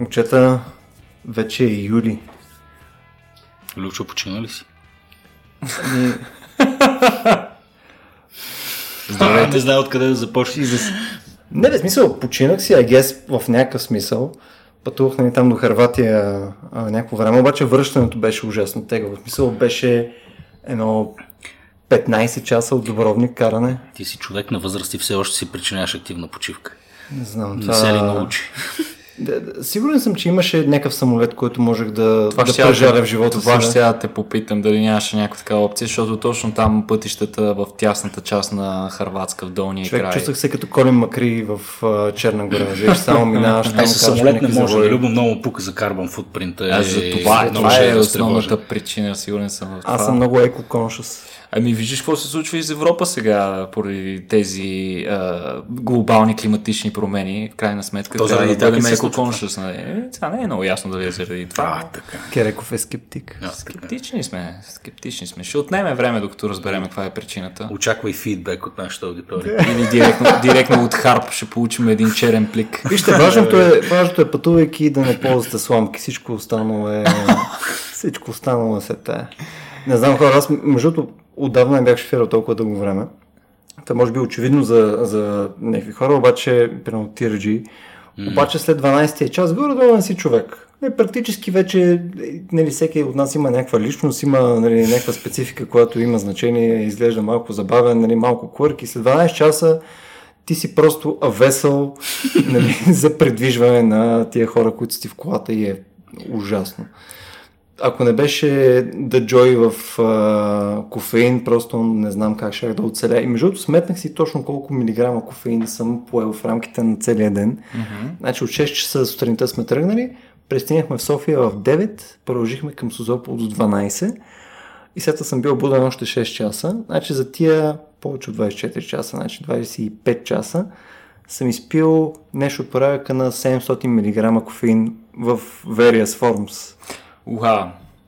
Момчета, вече е юли. Лючо, почина ли си? Здравейте. Не знае откъде да започне. Не, в смисъл, починах си, в някакъв смисъл. Пътувах там до Хърватия някакво време, обаче връщането беше ужасно тегаво. В смисъл беше едно 15 часа от Дубровник каране. Ти си човек на възраст и все още си причиняваш активна почивка. Не знам. Не се ли научи? Сигурен съм, че имаше някакъв самолет, който можех да прежаря в живота си. Това ще сега да те попитам дали нямаше някаква такава опция, защото точно там пътищата в тясната част на Хърватска, в долния край. Чувствах се като Колин Макри в Черна гора. Виж, само минаваш там. Самолет не може. Любо много пука за карбон футпринта. Това е основната причина, сигурен съм. Аз съм много еко-коншъс. Ами виждаш какво се случва и с Европа сега поради тези глобални климатични промени. В крайна сметка трябва да бъдем еко-коншъс. Това не е много ясно дали е заради това. Кереков е скептик. Скептични сме. Ще отнеме време, докато разберем каква е причината. Очаквай фидбек от нашата аудитория. Или директно от Харп ще получим един черен плик. Вижте, важното е пътувайки да не ползвате сламки. Всичко останало е след тая. Не знам хора, аз междуто отдавна не бях шофирал толкова дълго време. Та може би очевидно за някакви хора, обаче примерно тирджи. Обаче след 12-тия час горе-долу не си човек. Практически вече всеки от нас има някаква личност, има някаква специфика, която има значение, изглежда малко забавен, малко квърк и след 12 часа ти си просто авесъл за предвижване на тия хора, които си в колата и е ужасно. Ако не беше The Joy в кофеин, просто не знам как ще да оцеля. И между другото сметнах си точно колко милиграма кофеин съм поел в рамките на целия ден. Mm-hmm. Значи от 6 часа сутринта сме тръгнали, пристигнахме в София в 9, продължихме към Созопол до 12 и сега съм бил буден още 6 часа. Значи за тия повече от 24 часа, значи 25 часа съм изпил нещо от порядъка на 700 мг кофеин в various forms. Уха,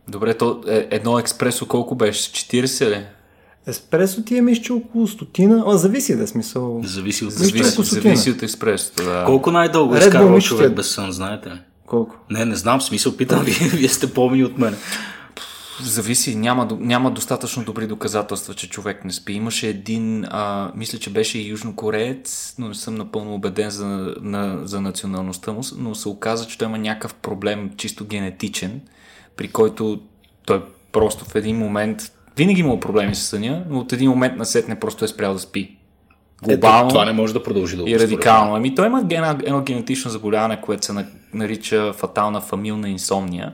добре, то едно експресо колко беше? 40 ли? Еспресо ти е мисля около стотина, зависи да смисъл. Зависи от експресото, да. Колко най-дълго изкарва човек без сън, знаете ли? Колко? Не знам, смисъл, питам ви, вие сте по-умни от мен. Зависи, няма достатъчно добри доказателства, че човек не спи. Имаше един, мисля, че беше и южнокореец, но не съм напълно убеден за националността му, но се оказа, че той има някакъв проблем чисто генетичен, при който той просто в един момент, винаги имал проблеми с съня, но от един момент насетне просто е спрял да спи. Глобално това не може да продължи дълго и радикално. Ами той има едно генетично заболяване, което се нарича фатална фамилна инсомния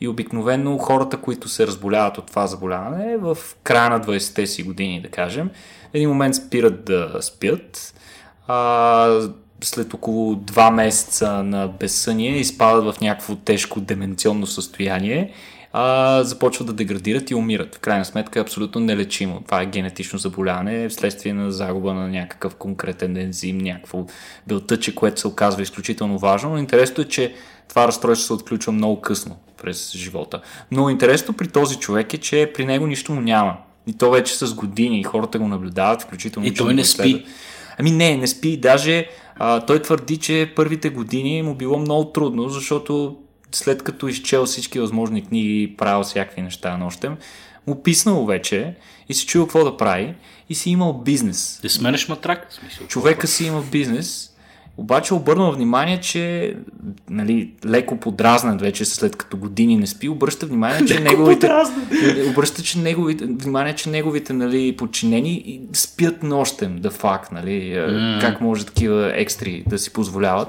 и обикновено хората, които се разболяват от това заболяване в края на 20-те си години, да кажем, един момент спират да спят, след около 2 месеца на безсъние изпадат в някакво тежко деменционно състояние, започват да деградират и умират. В крайна сметка е абсолютно нелечимо. Това е генетично заболяване вследствие на загуба на някакъв конкретен ензим, някакво белтъче, което се оказва изключително важно, но интересното е, че това разстройство се отключва много късно през живота. Но интересно при този човек е, че при него нищо му няма. И то вече с години хората го наблюдават, включително... И той не спи. Ами не спи. Даже той твърди, че първите години му било много трудно, защото след като изчел всички възможни книги и правил всякакви неща нощем, му писнало вече и си чуял какво да прави и си имал бизнес. Ти сменеш матрак? Човека си имал бизнес, обаче обърна внимание, че леко подразнен вече след като години не спи, обръща внимание, че неговите подчинени спят нощем, да факт, как може такива екстри да си позволяват.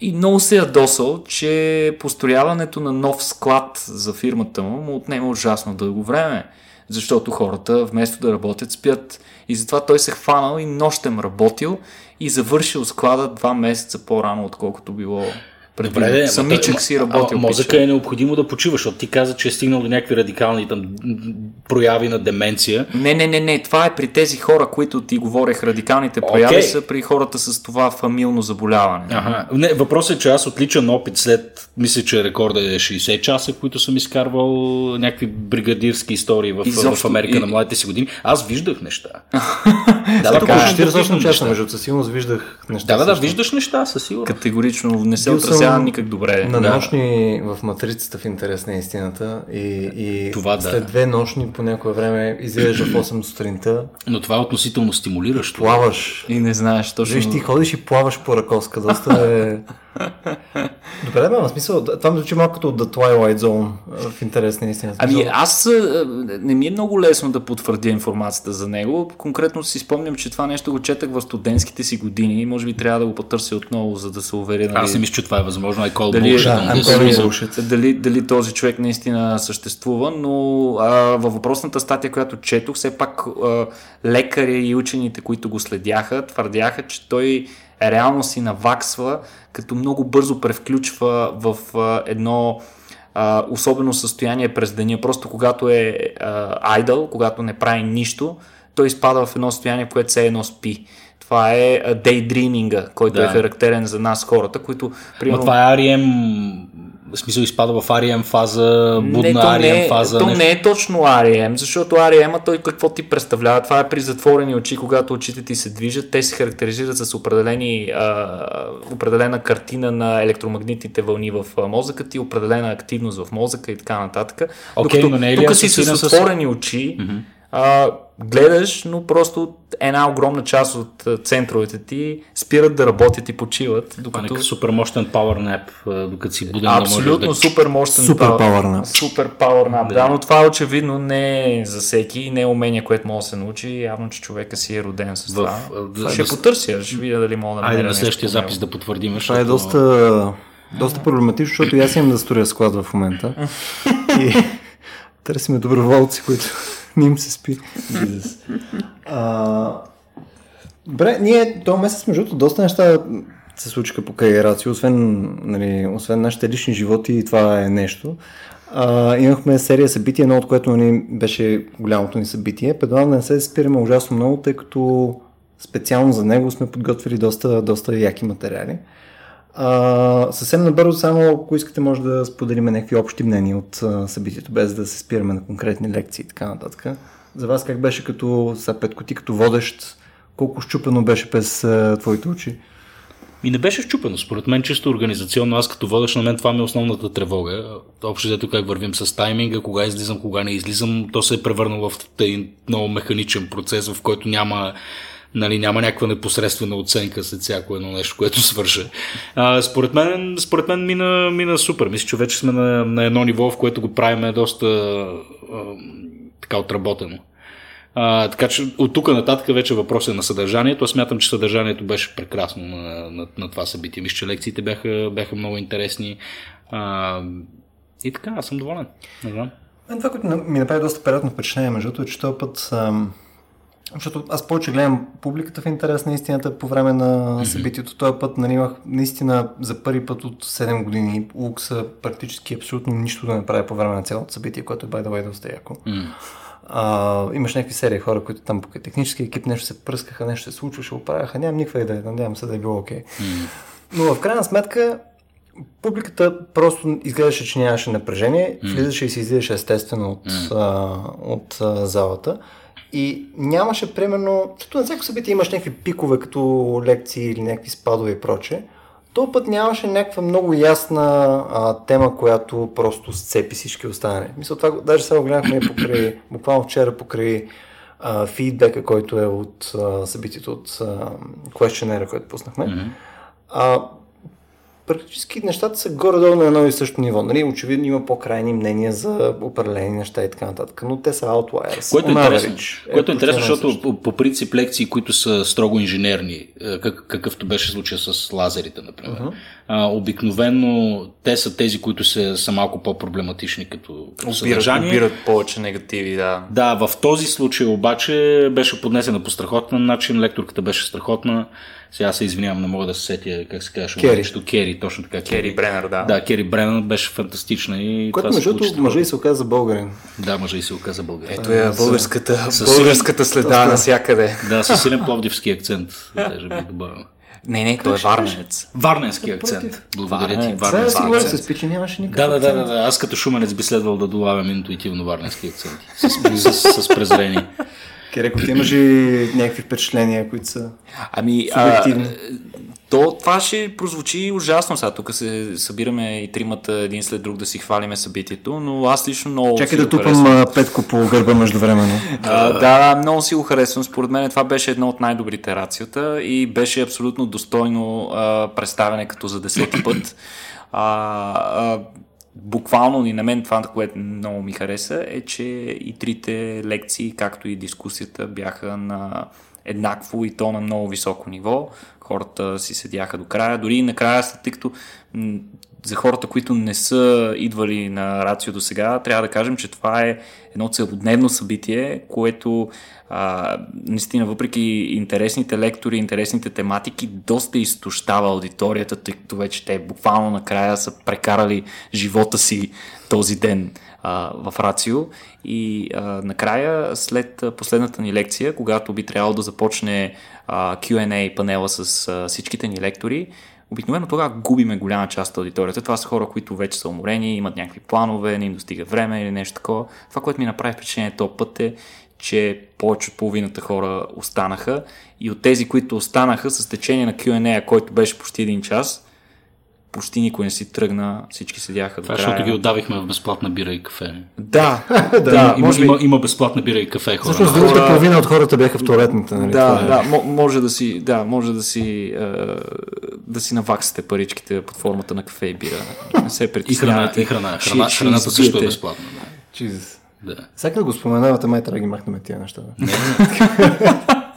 И много се ядосал, че построяването на нов склад за фирмата му отнема ужасно дълго време, защото хората вместо да работят спят и затова той се хванал и нощем работил и завършил склада 2 месеца по-рано, отколкото било предвидно. Самичък си работил. Мозъка е необходимо да почива, защото ти каза, че е стигнал до някакви радикални прояви на деменция. Не, това е при тези хора, които ти говорех, радикалните прояви са при хората с това фамилно заболяване. Ага. Не, въпросът е, че аз отличен опит след, мисля, че рекорда е 60 часа, които съм изкарвал някакви бригадирски истории в Америка на младите си години. Аз виждах неща. Като 48 часа, между със сигурност виждах неща. Да, виждаш неща, със сигурност. Категорично не се отрасявам. изразява никак добре. На нощни в матрицата, в интерес на истината, и това, след две нощни по някое време излежда в 8 сутринта. Но това е относително стимулиращо. Плаваш. И не знаеш точно. Виж, ти ходиш и плаваш по Раковска. Доста е... Добре, бе, в смисъл, това ми звучи малко като от The Twilight Zone, в интерес на истината. Ами аз не ми е много лесно да потвърдя информацията за него. Конкретно си спомням, че това нещо го четах в студентските си години и може би трябва да го потърся отново, за да се уверя. Аз не мисля, че това е възможно. Дали този човек наистина съществува, но във въпросната статия, която четох, все пак лекари и учените, които го следяха, твърдяха, че той реално си наваксва, като много бързо превключва в едно особено състояние през деня. Просто когато е айдъл, когато не прави нищо, той изпада в едно състояние, в което все едно спи. Това е дейдриминга, който е характерен за нас хората, които... Примерно... Това е REM... В смисъл изпада в REM фаза, будна REM фаза. То не е точно REM, защото REM-а той какво ти представлява? Това е при затворени очи, когато очите ти се движат, те се характеризират с определена картина на електромагнитните вълни в мозъка ти, определена активност в мозъка и така нататък. Докато тук си с отворени очи, гледаш, но просто една огромна част от центровете ти спират да работят и почиват. Докато... Супер мощен power nap, докато си буден. Абсолютно да супер мощен power nap. Да, но това очевидно не е за всеки и не е умение, което може да се научи. Явно, че човека си е роден с това. Ще потърся, ще видя дали мога да... Айде на следващия запис да потвърдим. Това е доста проблематично, защото и аз имам да сторя склад в момента. И търсим доброволци, които... Не им се спи. Добре, ние този месец, между другото, доста неща се случиха покрай Рацио, освен нашите лични животи, и това е нещо. Имахме серия събития, едно от което беше голямото ни събитие. Предлагам да не се спираме ужасно много, тъй като специално за него сме подготвили доста яки материали. Съвсем набързо, само ако искате, може да споделим някакви общи мнения от събитието, без да се спираме на конкретни лекции и така нататък. За вас как беше като Петкоти, като водещ? Колко щупено беше през твоите очи? И не беше щупено. Според мен чисто организационно, аз като водещ, на мен това ми е основната тревога. Общо взето как вървим с тайминга, кога излизам, кога не излизам, то се е превърнало в един много механичен процес, в който няма някаква непосредствена оценка след всяко едно нещо, което свърша. Според мен мина супер. Мисля, че вече сме на едно ниво, в което го правим доста така отработено. Така че от тук нататък вече въпрос е на съдържанието. Аз смятам, че съдържанието беше прекрасно на това събитие. Мисля, че лекциите бяха много интересни. И така, аз съм доволен. Не знам. Това, което ми направи доста приятно впечатление, междуто, е, че този път... Защото аз повече гледам публиката в интерес на истината по време на събитието. Този път имах наистина за първи път от 7 години лукса практически абсолютно нищо да не прави по време на цялото събитие, което е by the way доста яко. Имаш някакви серии хора, които там по технически екип нещо се пръскаха, нещо се случваше, оправяха. Нямам никаква идея, надявам се да е било окей. Но в крайна сметка публиката просто изглеждаше, че нямаше напрежение, влизаше и се излизаше естествено от залата. И нямаше, примерно, като на всяко събитие имаш някакви пикове, като лекции или някакви спадове и прочее, този път нямаше някаква много ясна тема, която просто сцепи всички останали. Мисля, това даже сега гледахме буквално вчера покрай фидбека, който е от събитието, от questionnaire, който пуснахме. Практически нещата са горе-долу на едно и също ниво. Нали? Очевидно има по-крайни мнения за определени неща и така нататък, но те са outliers. Което е интересно, защото по принцип лекции, които са строго инженерни, какъвто беше случая с лазерите, например, обикновено те са тези, които са малко по-проблематични като съдържание. Обират повече негативи, да. Да, в този случай обаче беше поднесена по страхотен начин, лекторката беше страхотна. Сега се извинявам, не мога да се сетя как се казваше. Керри, точно така. Керри Бреннер, да. Да, Керри Бреннер беше фантастична и което това се случи. Което мъжа и се оказа българин. Да, мъжа и се оказа българин. Ето е българската следа навсякъде. Да, със силен пловдивски акцент, даже би добавил. Не, той е варненец. Варненски акцент. Благодаря ти, варненски акцент. Сега да се спичи, нямаше никакъв акцент. Да, аз като шуменец би следвал да долавям интуитивно варненски акценти. С презрение. Кереко, ти имаш ли някакви впечатления, които са субективни? Това ще прозвучи ужасно. Сега тук се събираме и тримата един след друг да си хвалиме събитието, но аз лично много. Чакай да тупам Петко по гърба междувременно. Да, много си го харесвам. Според мен това беше едно от най-добрите рацията и беше абсолютно достойно представяне като за 10-ти път. Буквално и на мен това, което много ми хареса, е, че и трите лекции, както и дискусията, бяха на еднакво и то на много високо ниво. Хората си седяха до края. Дори и накрая, тъй като за хората, които не са идвали на Рацио до сега, трябва да кажем, че това е едно целодневно събитие, което наистина, въпреки интересните лектори, интересните тематики, доста изтощава аудиторията, тъй като вече те буквално накрая са прекарали живота си този ден в Рацио. И накрая, след последната ни лекция, когато би трябвало да започне Q&A панела с всичките ни лектори, обикновено тогава губиме голяма част от аудиторията. Това са хора, които вече са уморени, имат някакви планове, не им достига време или нещо такова. Това, което ми направи впечатление този път е, че повече от половината хора останаха и от тези, които останаха с течение на Q&A, който беше почти един час, почти никой не си тръгна, всички седяха до края. Защото ги отдавихме в безплатна бира и кафе. Да. Има безплатна бира и кафе, хора. Всъщност другата половина от хората бяха в туалетната. Нали? Може да си наваксате паричките под формата на кафе и бира. Не се притеснявате. И храна. Храната също е безплатна. Да. Всяка да го споменавате, май трябва да ги махнем тия неща. Не.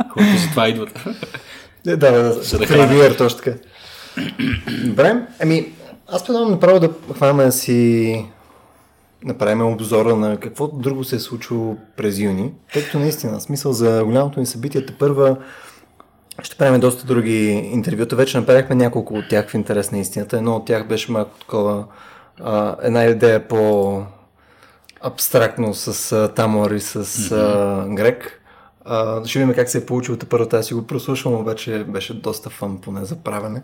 Хората за това идват. Да. Точно така. Добре, аз предлагам направо да хваме си направим обзора на какво друго се е случило през юни, тъй като наистина смисъл за голямото ни събитие първа ще правим доста други интервюта, вече направихме няколко от тях в интерес на истината, едно от тях беше малко такова една идея по абстрактно с Тамор и с Грек. Ще видим как се е получило първата, аз си го прослушвам, обаче беше доста фан, поне за правене.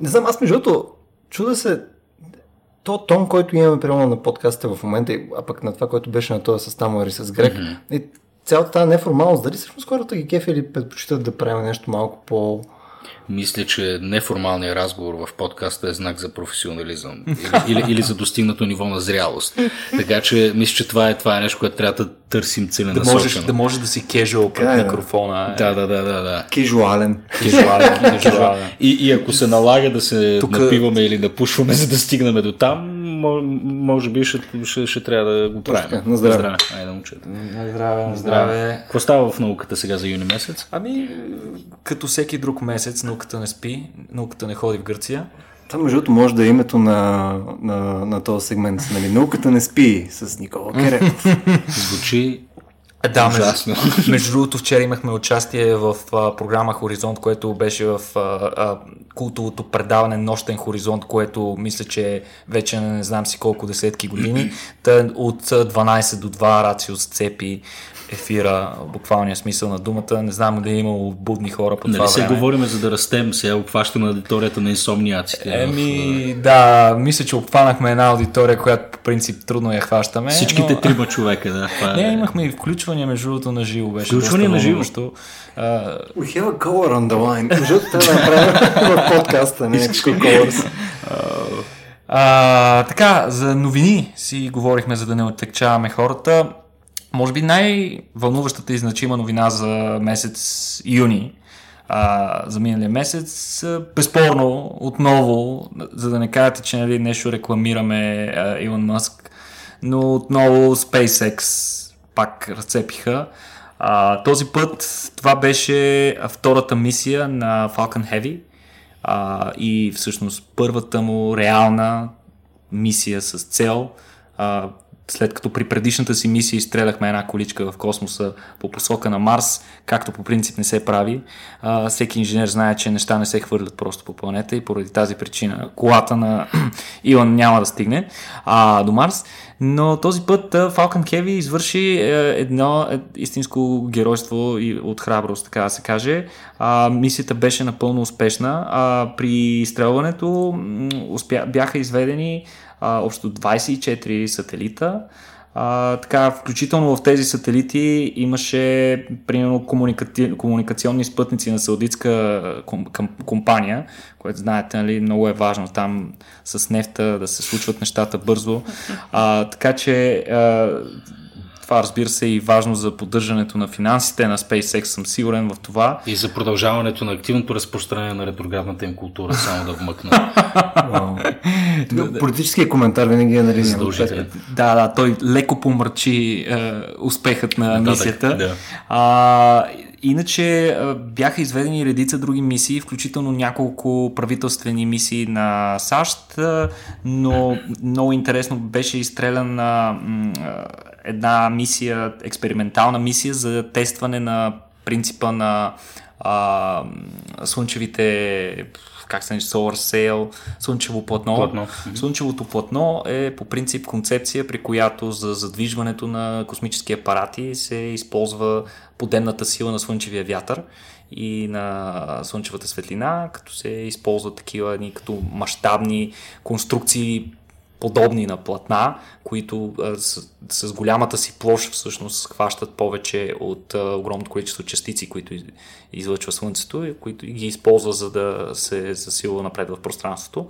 Не знам, аз между другото, чуда се, то тон, който имаме примерно на подкаста в момента, а пък на това, което беше на това с Тамуер и с Грек, и цялата тази неформалност, дали всъщност хората ги кефи или предпочитат да правим нещо малко по... Мисля, че неформалният разговор в подкаста е знак за професионализъм или за достигнато ниво на зрялост. Така че мисля, че това е нещо, което трябва да търсим целенасочено. Да може да си кежуал пред микрофона. Да. Кежуален. И ако се налага да се напиваме или да пушваме, за да стигнем до там, може би ще трябва да го правим. На здраве. На здраве. Какво става в науката сега за юни месец? Като всеки друг месец, науката не спи, науката не ходи в Гърция. Това между другото може да е името на този сегмент. Нали? Науката не спи с Никола Кереков. Звучи ужасно. Между другото, вчера имахме участие в програма Хоризонт, което беше в култовото предаване Нощен хоризонт, което мисля, че вече не знам си колко десетки години. От 12 до 2 Рацио с цепи ефира, буквалния смисъл на думата. Не знам дали е имало будни хора по това време. Нали се говорим за да растем, сега обхващаме аудиторията на инсомниаците. Мисля, че обхванахме една аудитория, която по принцип трудно я хващаме. Всичките трима човека, да. Имахме и включвания между другото на живо. Включвания на живо? We have a color on the line. Защото трябва да направим в подкаста. Така, за новини си говорихме, за да не отекчаваме хората. Може би най-вълнуващата и значима новина за месец юни, за миналия месец, безспорно, отново, за да не кажете, че нещо рекламираме Илон Маск, но отново SpaceX пак разцепиха. Този път това беше втората мисия на Falcon Heavy и всъщност първата му реална мисия с цел. След като при предишната си мисия изстреляхме една количка в космоса по посока на Марс, както по принцип не се прави. Всеки инженер знае, че неща не се хвърлят просто по планета и поради тази причина колата на Илон няма да стигне до Марс. Но този път Falcon Heavy извърши едно истинско геройство и от храброст, така да се каже. Мисията беше напълно успешна. При изстрелването бяха изведени общо 24 сателита, Така, включително в тези сателити имаше примерно комуникационни спътници на саудитска компания, което знаете, нали, много е важно там с нефта да се случват нещата бързо. Така че това, разбира се, е и важно за поддържането на финансите на SpaceX, съм сигурен в това. И за продължаването на активното разпространение на ретроградната им култура, само да вмъкна. Политическият коментар винаги е анализиран. Да, той леко помрачи успехът на мисията. Иначе бяха изведени редица други мисии, включително няколко правителствени мисии на САЩ, но много интересно беше изстреляна една мисия, експериментална мисия за тестване на принципа на слънчевите, как се нарича, Solar Sail, слънчево платно. Слънчевото платно е по принцип концепция, при която за задвижването на космически апарати се използва подемната сила на слънчевия вятър и на слънчевата светлина, като се използват такива като мащабни конструкции, подобни на платна, които с голямата си площ всъщност хващат повече от огромното количество частици, които излъчва Слънцето и които ги използва, за да се засилва напред в пространството.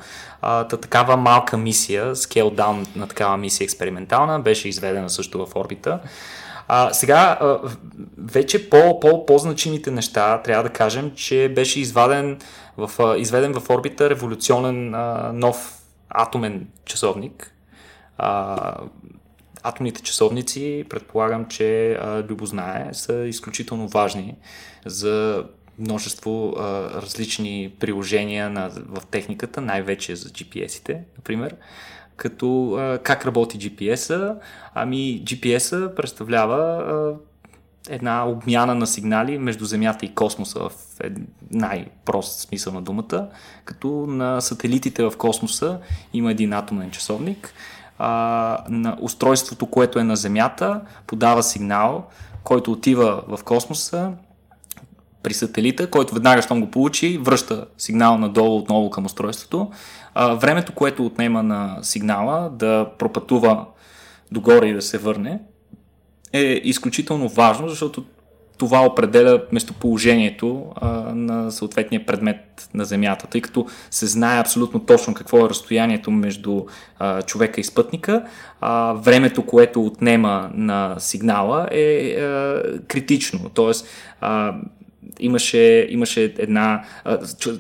Такава малка мисия, скейлдаун на такава мисия експериментална, беше изведена също в орбита. Сега вече по-значимите неща трябва да кажем, че беше изведен в орбита революционен нов атомен часовник. Атомните часовници, предполагам, че Любо знае, са изключително важни за множество различни приложения в техниката, най-вече за GPS-ите, например. Като как работи GPS-а? Ами GPS-а представлява една обмяна на сигнали между Земята и космоса в най-прост смисъл на думата, като на сателитите в космоса има един атомен часовник. На устройството, което е на Земята, подава сигнал, който отива в космоса при сателита, който веднага, щом го получи, връща сигнал надолу отново към устройството. Времето, което отнема на сигнала да пропътува догоре и да се върне, е изключително важно, защото това определя местоположението на съответния предмет на Земята, тъй като се знае абсолютно точно какво е разстоянието между човека и спътника. Времето, което отнема на сигнала е критично, т.е. имаше една...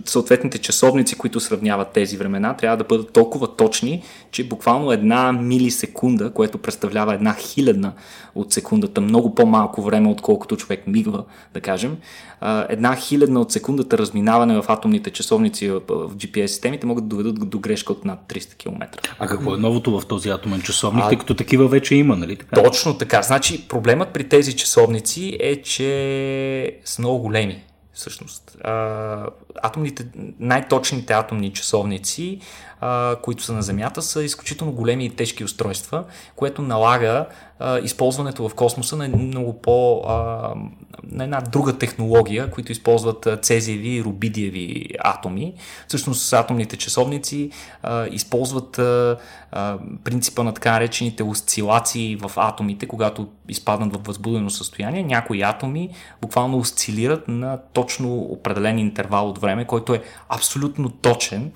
Съответните часовници, които сравняват тези времена, трябва да бъдат толкова точни, че буквално една милисекунда, което представлява една хилядна от секундата, много по-малко време, отколкото човек мигва, да кажем. Една хилядна от секундата разминаване в атомните часовници в GPS системите могат да доведат до грешка от над 300 км. А какво е новото в този атомен часовник, тъй като такива вече има, нали така? Точно така. Значи, проблемът при тези часовници е, че с много големи, всъщност. Най-точните атомни часовници, които са на Земята, са изключително големи и тежки устройства, което налага използването в космоса на много на една друга технология, които използват цезиеви и рубидиеви атоми. Всъщност атомните часовници използват принципа на така наречените осцилации в атомите, когато изпаднат в възбудено състояние. Някои атоми буквално осцилират на точно определен интервал от време, който е абсолютно точен.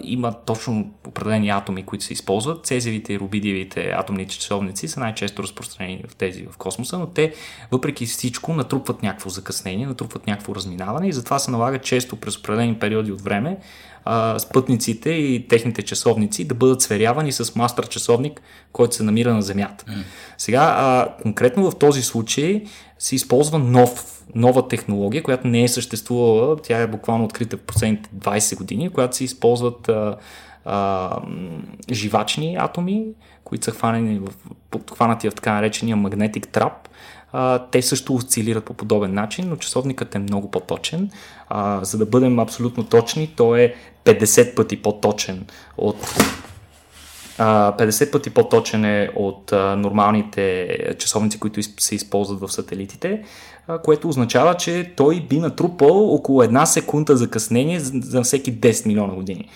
Има точно определени атоми, които се използват. Цезиевите и рубидиевите атомни часовници са най-често разпространени в тези в космоса, но те въпреки всичко натрупват някакво закъснение, натрупват някакво разминаване и затова се налага често през определени периоди от време спътниците и техните часовници да бъдат сверявани с мастър часовник, който се намира на Земята. Сега, конкретно в този случай се използва нова технология, която не е съществувала, тя е буквално открита в последните 20 години, която се използват живачни атоми, които са хванати в така наречения magnetic trap. Те също осцилират по подобен начин, но часовникът е много по-точен. За да бъдем абсолютно точни, той е 50 пъти по-точен е от нормалните часовници, които се използват в сателитите, което означава, че той би натрупал около една секунда закъснение за всеки 10 милиона години.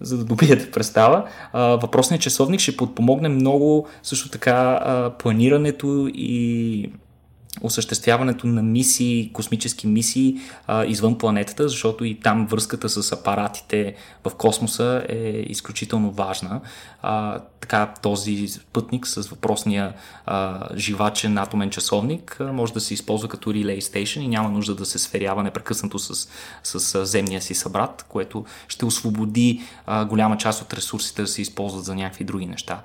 за да добиете представа. Въпросният часовник ще подпомогне много също така планирането и осъществяването на мисии, космически мисии извън планетата, защото и там връзката с апаратите в космоса е изключително важна. Така този пътник с въпросния живачен атомен часовник може да се използва като Relay Station и няма нужда да се сверява непрекъснато с земния си събрат, което ще освободи голяма част от ресурсите да се използват за някакви други неща.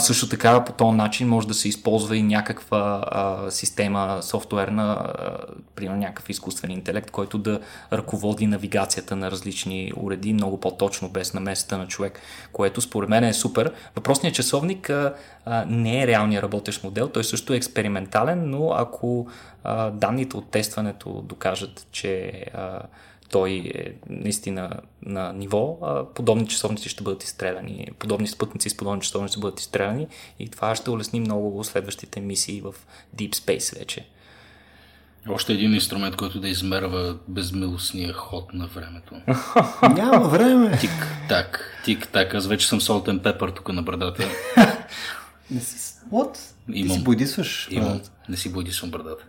Също така по този начин може да се използва и някаква система софтуерна, примерно някакъв изкуствен интелект, който да ръководи навигацията на различни уреди много по-точно, без намесата на човек, което според мен е супер. Въпросният часовник не е реалният работещ модел, той също е експериментален, но ако данните от тестването докажат, че той е наистина на ниво, подобни часовници ще бъдат изстреляни, подобни спътници с подобни часовници ще бъдат изстреляни и това ще улесни много следващите мисии в Deep Space вече. Още един инструмент, който да измерва безмилостния ход на времето. Няма време! Тик-так, тик-так, аз вече съм salt and pepper тук на брадата. Не си... What? Ти си боядисваш? Не си боядисвам брадата.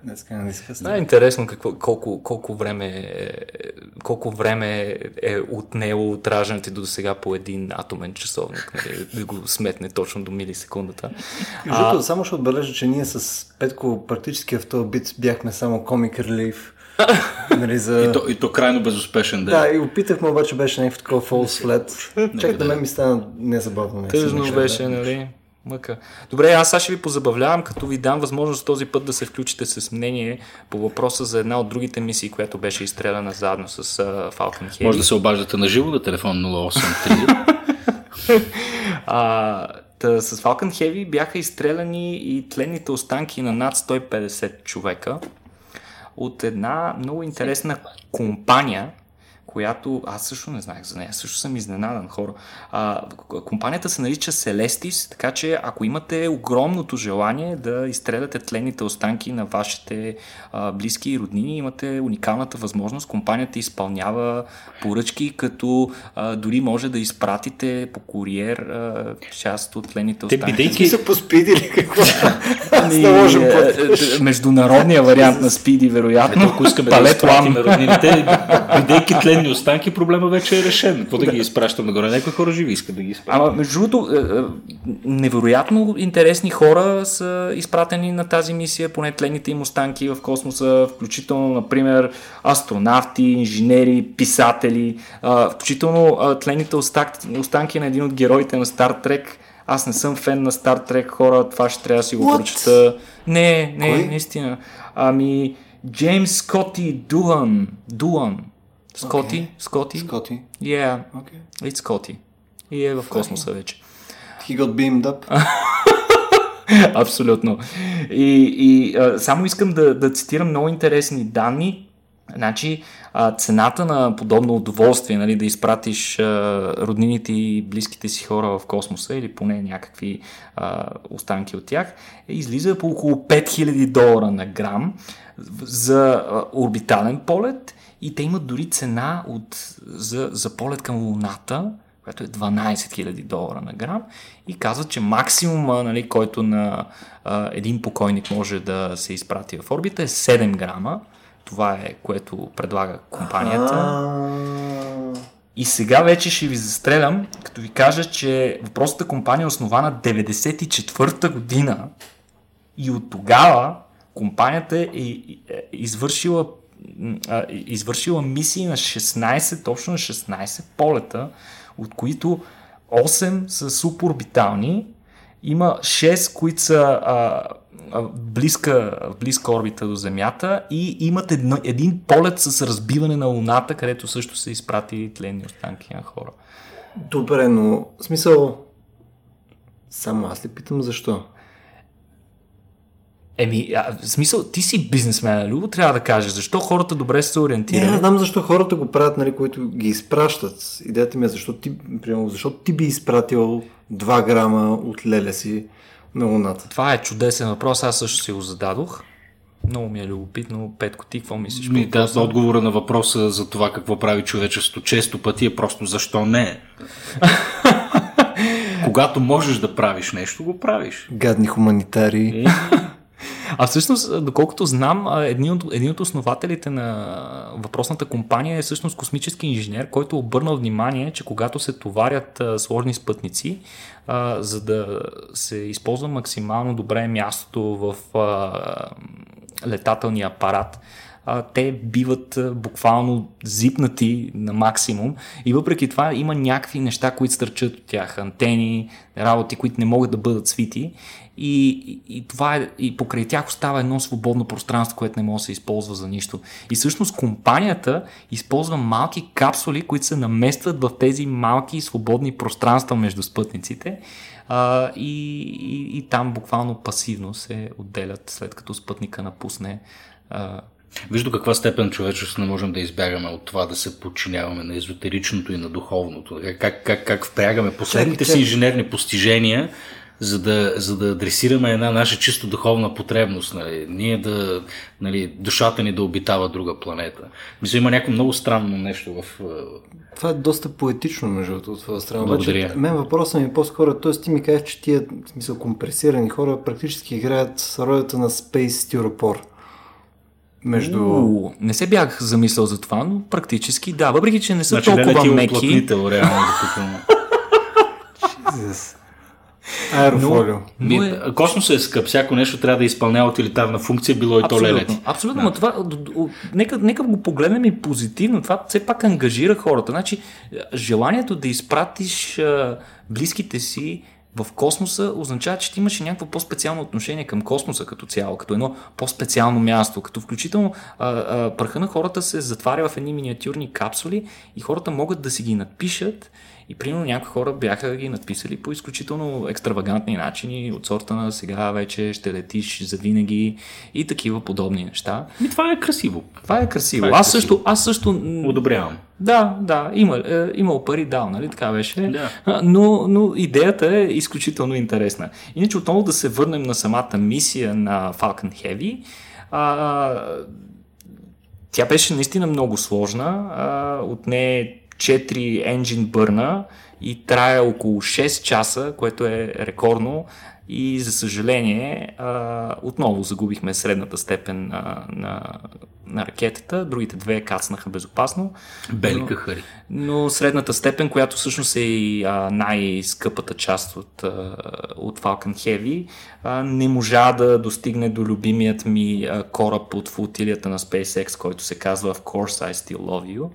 Най-интересно колко време е отнело отраждането до сега по един атомен часовник. Да го сметне точно до милисекундата. Жуто, само ще отбележа, че ние с Петко практически в този бит бяхме само комик релиф. Нали, за... и то крайно безуспешен ден. Да, и опитахме, обаче беше някакъв такова false flat. Чак да ме ми стана незабавно. Тъжно беше, нали? Мъка. Добре, аз сега ще ви позабавлявам, като ви дам възможност този път да се включите с мнение по въпроса за една от другите мисии, която беше изстреляна заедно с Falcon Heavy. Може да се обаждате на живо на телефон 083. С Falcon Heavy бяха изстреляни и тленните останки на над 150 човека от една много интересна компания, която аз също не знаех за нея, също съм изненадан, хора. Компанията се нарича Celestis, така че ако имате огромното желание да изстреляте тленните останки на вашите близки и роднини, имате уникалната възможност. Компанията изпълнява поръчки, като дори може да изпратите по куриер част от тленните останки. Те са по спиди или какво? Международния вариант на спиди, вероятно. Ако искаме да изпратим на роднините, бидейки тленни останки, проблема вече е решен. Какво да ги изпращам нагоре? Някои хора живи искат да ги изпращам. Ама между другото, невероятно интересни хора са изпратени на тази мисия, поне тлените им останки в космоса, включително, например, астронавти, инженери, писатели, включително тлените останки на един от героите на Стартрек. Аз не съм фен на Стартрек, хора, това ще трябва да си го прочета. Не, кой? Наистина. Ами, Джеймс Скоти Дуан. Скоти? Yeah, okay. It's Скоти. И е в космоса вече. He got beamed up. Абсолютно. И само искам да цитирам много интересни данни. Значи, цената на подобно удоволствие, нали, да изпратиш роднините и близките си хора в космоса или поне някакви останки от тях, излиза по около $5000 на грам за орбитален полет. И те имат дори цена за полет към Луната, което е $12,000 на грам, и казват, че максимума, нали, който на един покойник може да се изпрати в орбита е 7 грама. Това е, което предлага компанията. И сега вече ще ви застрелям, като ви кажа, че въпросната компания е основана 1994 година и от тогава компанията е извършила мисии на 16, точно на 16 полета, от които 8 са суборбитални, има 6, които са близка орбита до Земята, и имат един полет с разбиване на Луната, където също се изпрати тленни останки на хора. Добре, но в смисъл, само аз ли питам защо? В смисъл, ти си бизнесмен, Любо, трябва да кажеш. Защо хората добре са ориентирани? Не, аз знам защо хората го правят, нали, които ги изпращат. Идеята ми е, защо ти би изпратил 2 грама от леля си на Луната? Това е чудесен въпрос, аз също си го зададох. Много ми е любопитно. Петко, ти какво мислиш? Да, отговора на въпроса за това какво прави човечеството често пъти е просто защо не. Когато можеш да правиш нещо, го правиш. Гадни хуманитари. А всъщност, доколкото знам, един от основателите на въпросната компания е всъщност космически инженер, който обърнал внимание, че когато се товарят сложни спътници, за да се използва максимално добре мястото в летателния апарат, те биват буквално зипнати на максимум и въпреки това има някакви неща, които стърчат от тях, антени, работи, които не могат да бъдат свити и това е, и покрай тях остава едно свободно пространство, което не може да се използва за нищо. И всъщност компанията използва малки капсули, които се наместват в тези малки свободни пространства между спътниците и там буквално пасивно се отделят, след като спътника напусне. Виж до каква степен човечеството не можем да избягаме от това да се подчиняваме на езотеричното и на духовното. Как впрягаме последните си инженерни постижения, за да адресираме една наша чисто духовна потребност. Нали? Ние да, нали, душата ни да обитава друга планета. Мисля, има някакво много странно нещо в... Това е доста поетично, между това странно. Благодаря. Мен въпросът ми по-скоро, т.е. ти ми казах, че тия, в смисъл, компресирани хора практически играят с ролята на Space Styropor. Не се бях замислял за това, но практически да, въпреки че не са толкова меки. Уплътнител, реално, аерофолио. Космосът е скъп, всяко нещо трябва да изпълнява утилитарна функция, било и то лелети. Абсолютно, но това, нека го погледнем и позитивно, това все пак ангажира хората. Значи, желанието да изпратиш близките си в космоса означава, че ти имаш някакво по-специално отношение към космоса като цяло, като едно по-специално място, като включително пръха на хората се затваря в едни миниатюрни капсули и хората могат да си ги надпишат и примерно някои хора бяха ги надписали по изключително екстравагантни начини от сорта на сега вече ще летиш завинаги и такива подобни неща. Това е красиво. Аз също одобрявам. Да, имал пари дал, нали, така беше, да. Но идеята е изключително интересна. Иначе отново да се върнем на самата мисия на Falcon Heavy. Тя беше наистина много сложна, от нея 4 engine burn и трае около 6 часа, което е рекордно и за съжаление отново загубихме средната степен на ракетата. Другите две кацнаха безопасно. Бели кахари. Но средната степен, която всъщност е и най-скъпата част от Falcon Heavy, не можа да достигне до любимият ми кораб от флотилията на SpaceX, който се казва Of Course I Still Love You.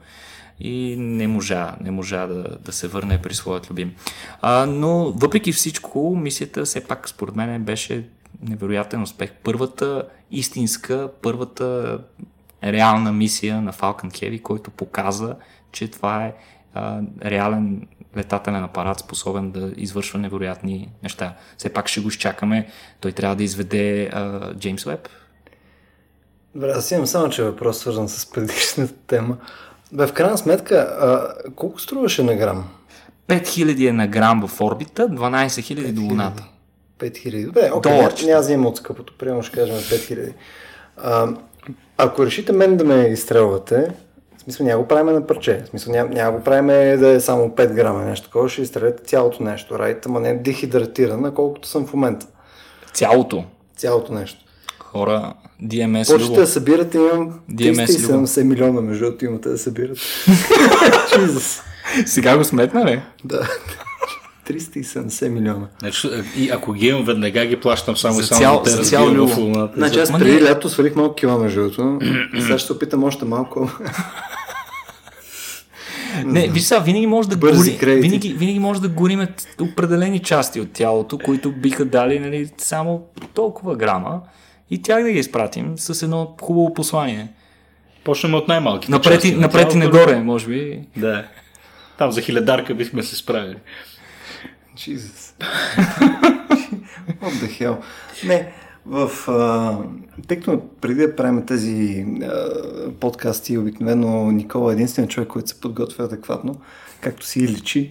И не можа да се върне при своят любим. Но въпреки всичко, мисията все пак според мен беше невероятен успех. Първата истинска, първата реална мисия на Falcon Heavy, който показа, че това е реален летателен апарат, способен да извършва невероятни неща. Все пак ще го изчакаме. Той трябва да изведе Джеймс Уеб. Добре, аз имам само, че въпрос свързан с предишната тема. В крайна сметка, колко струваше на грам? 5000 е на грам в орбита, 12 000 до Луната. 5000, добре, окей, няма взима от скъпото, примерно ще кажем 5000. Ако решите мен да ме изстрелвате, в смисъл няма го правим на парче, в смисъл няма го правим да е само 5 грама нещо такова, ще изстреляте цялото нещо, райт, ама не дехидратирана, колкото съм в момента. Цялото нещо. Хора, DMS... Почете да събирате, имам 370 милиона, между другото имате да събират. Сега го сметна, ли? Да. 370 милиона. Значи, и ако ги имам, веднага ги плащам само и само да те разбивам в Луната. Значи аз преди лято свалих малко кила, между другото. Сега ще се опитам още малко... Не, виж сега, винаги може да горим определени части от тялото, които биха дали, нали, само толкова грама и тях да ги изпратим с едно хубаво послание. Почнем от най-малките части. Напред и нагоре, може би. Да. Там за хиледарка бихме се справили. Jesus. What the hell? Не, тъй като преди да правим тези подкасти, обикновено Никола е единствен човек, който се подготвя адекватно, както си и личи.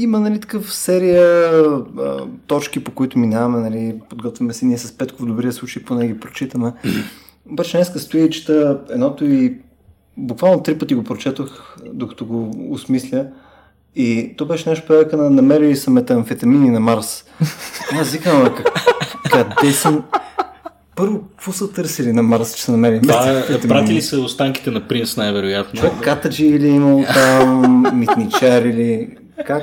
Има, нали, такъв серия точки, по които минаваме, нали, подготвяме се ние с Петков в добрия случай, поне ги прочитаме. Обаче днеска стоя и чета едното и буквално 3 пъти го прочетох, докато го осмисля. И то беше нещо порядка на намерили са метамфетамини на Марс. Аз викам, къде съм... Първо, какво са търсили на Марс, че са намерили? Да, пратили са останките на принц, най-вероятно. Човек катаджи или имал там, митничар или... Как?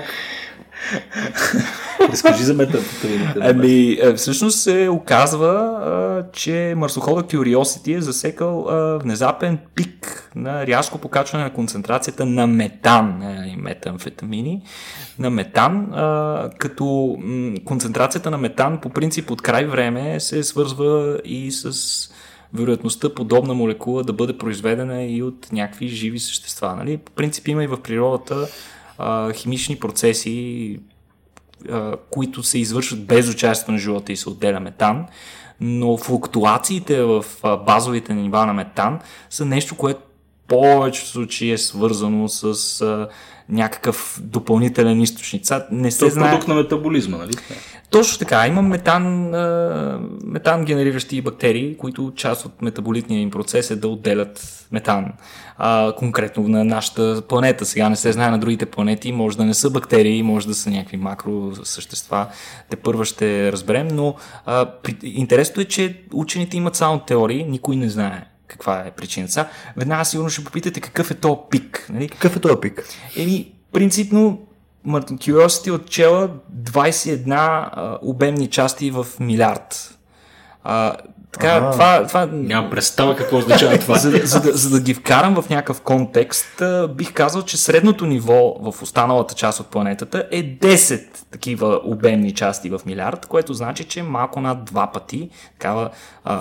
Разкажи за метамфетамините. Ами, всъщност се оказва, че марсохода Curiosity е засекал внезапен пик на рязко покачване на концентрацията на метан и метамфетамини. На метан, като концентрацията на метан по принцип от край време се свързва и с вероятността подобна молекула да бъде произведена и от някакви живи същества. Нали? По принцип има и в природата химични процеси, които се извършват без участието на живота и се отделя метан, но флуктуациите в базовите нива на метан са нещо, което в повечето случаи е свързано с някакъв допълнителен източник. Не се знае... продукт на метаболизма, нали? Точно така. Има метан генериращи бактерии, които част от метаболитния им процес е да отделят метан. Конкретно на нашата планета. Сега не се знае на другите планети. Може да не са бактерии, може да са някакви макросъщества. Тепърва ще разберем, но интересното е, че учените имат само теории, никой не знае каква е причината. Веднага сигурно ще попитате какъв е този пик. Нали? Какъв е този пик? Еми, принципно Curiosity отчела 21 обемни части в милиард. Така, това... Няма представа какво означава това. За да ги вкарам в някакъв контекст, бих казал, че средното ниво в останалата част от планетата е 10 такива обемни части в милиард, което значи, че малко над 2 пъти такава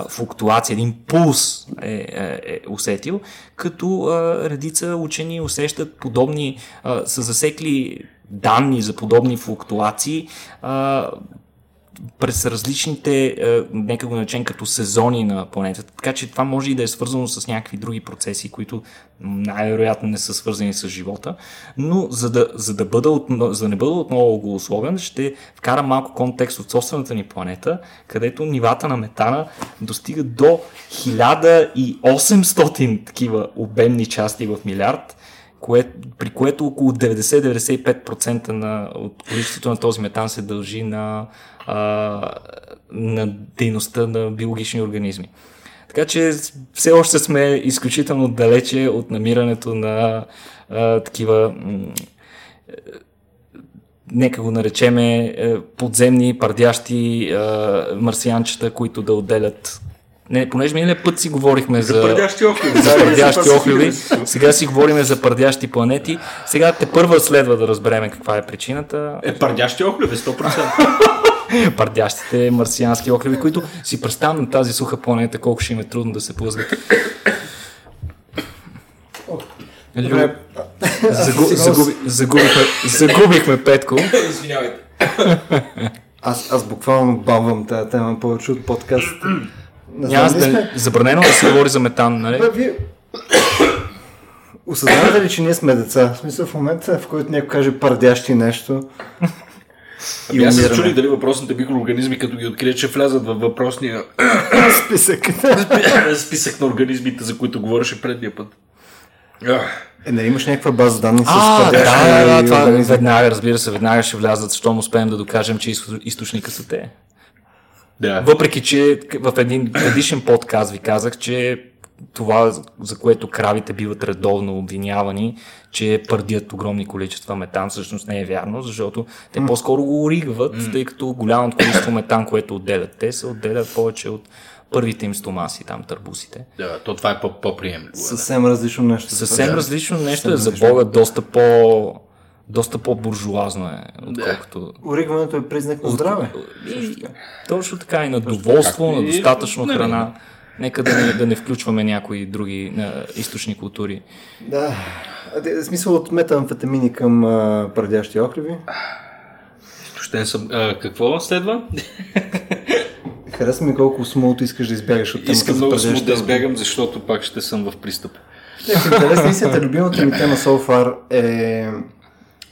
флуктуация, един пулс е усетил, като редица учени усещат подобни, са засекли данни за подобни флуктуации, през различните, нека го наречем като сезони на планетата. Така че това може и да е свързано с някакви други процеси, които най-вероятно не са свързани с живота. Но за да не бъда отново голословен, ще вкарам малко контекст от собствената ни планета, където нивата на метана достигат до 1800 такива обемни части в милиард, при което около 90-95% от количеството на този метан се дължи на дейността на биологични организми. Така че все още сме изключително далече от намирането на такива, нека го наречеме, подземни, пардящи марсианчета, които да отделят. Не, понеже миналия път си говорихме за пардящи охлюви, сега си говорим за пардящи планети. Сега тепърва следва да разбереме каква е причината. Пардящи охлюви, 100%. Пардящите марсиански охлюви, които си представям на тази суха планета, колко ще им е трудно да се плъзгат. Загубихме Петко. Извинявайте. Аз буквално бамвам тази тема повече от подкастите. Забранено да се говори за метан, нали? Осъзнавате ли, че ние сме деца? В смисъл, в момента, в който някой каже пардящи нещо и умираме. Аз се чули дали въпросните микроорганизми, като ги открият, че влязат във въпросния списък на организмите, за които говореше предния път. Нали имаш някаква база данни с пардящи? Да, веднага, разбира се, веднага ще влязат, щом успеем да докажем, че източника са те. Да. Въпреки, че в един предишен подкаст ви казах, че това, за което кравите биват редовно обвинявани, че пърдят огромни количества метан, всъщност не е вярно, защото те по-скоро го оригват, тъй като голямо количество метан, което отделят те, се отделят повече от първите им стомаси, там търбусите. Да, то това е по-приемливо. Съвсем различно нещо. Съвсем различно нещо е, за Бога, доста по-буржуазно е, отколкото... Оригването е признак на здраве. Точно така и на доволство, на достатъчно храна. Нека да не включваме някои други източни култури. Да, смисъл от метамфетамини към пардящи охлюви. Какво следва? Хареса ми колко смолото искаш да избягаш от темата. Искам много смолото да избягам, защото пак ще съм в пристъп. Интересна истина, любимата ми тема so far е...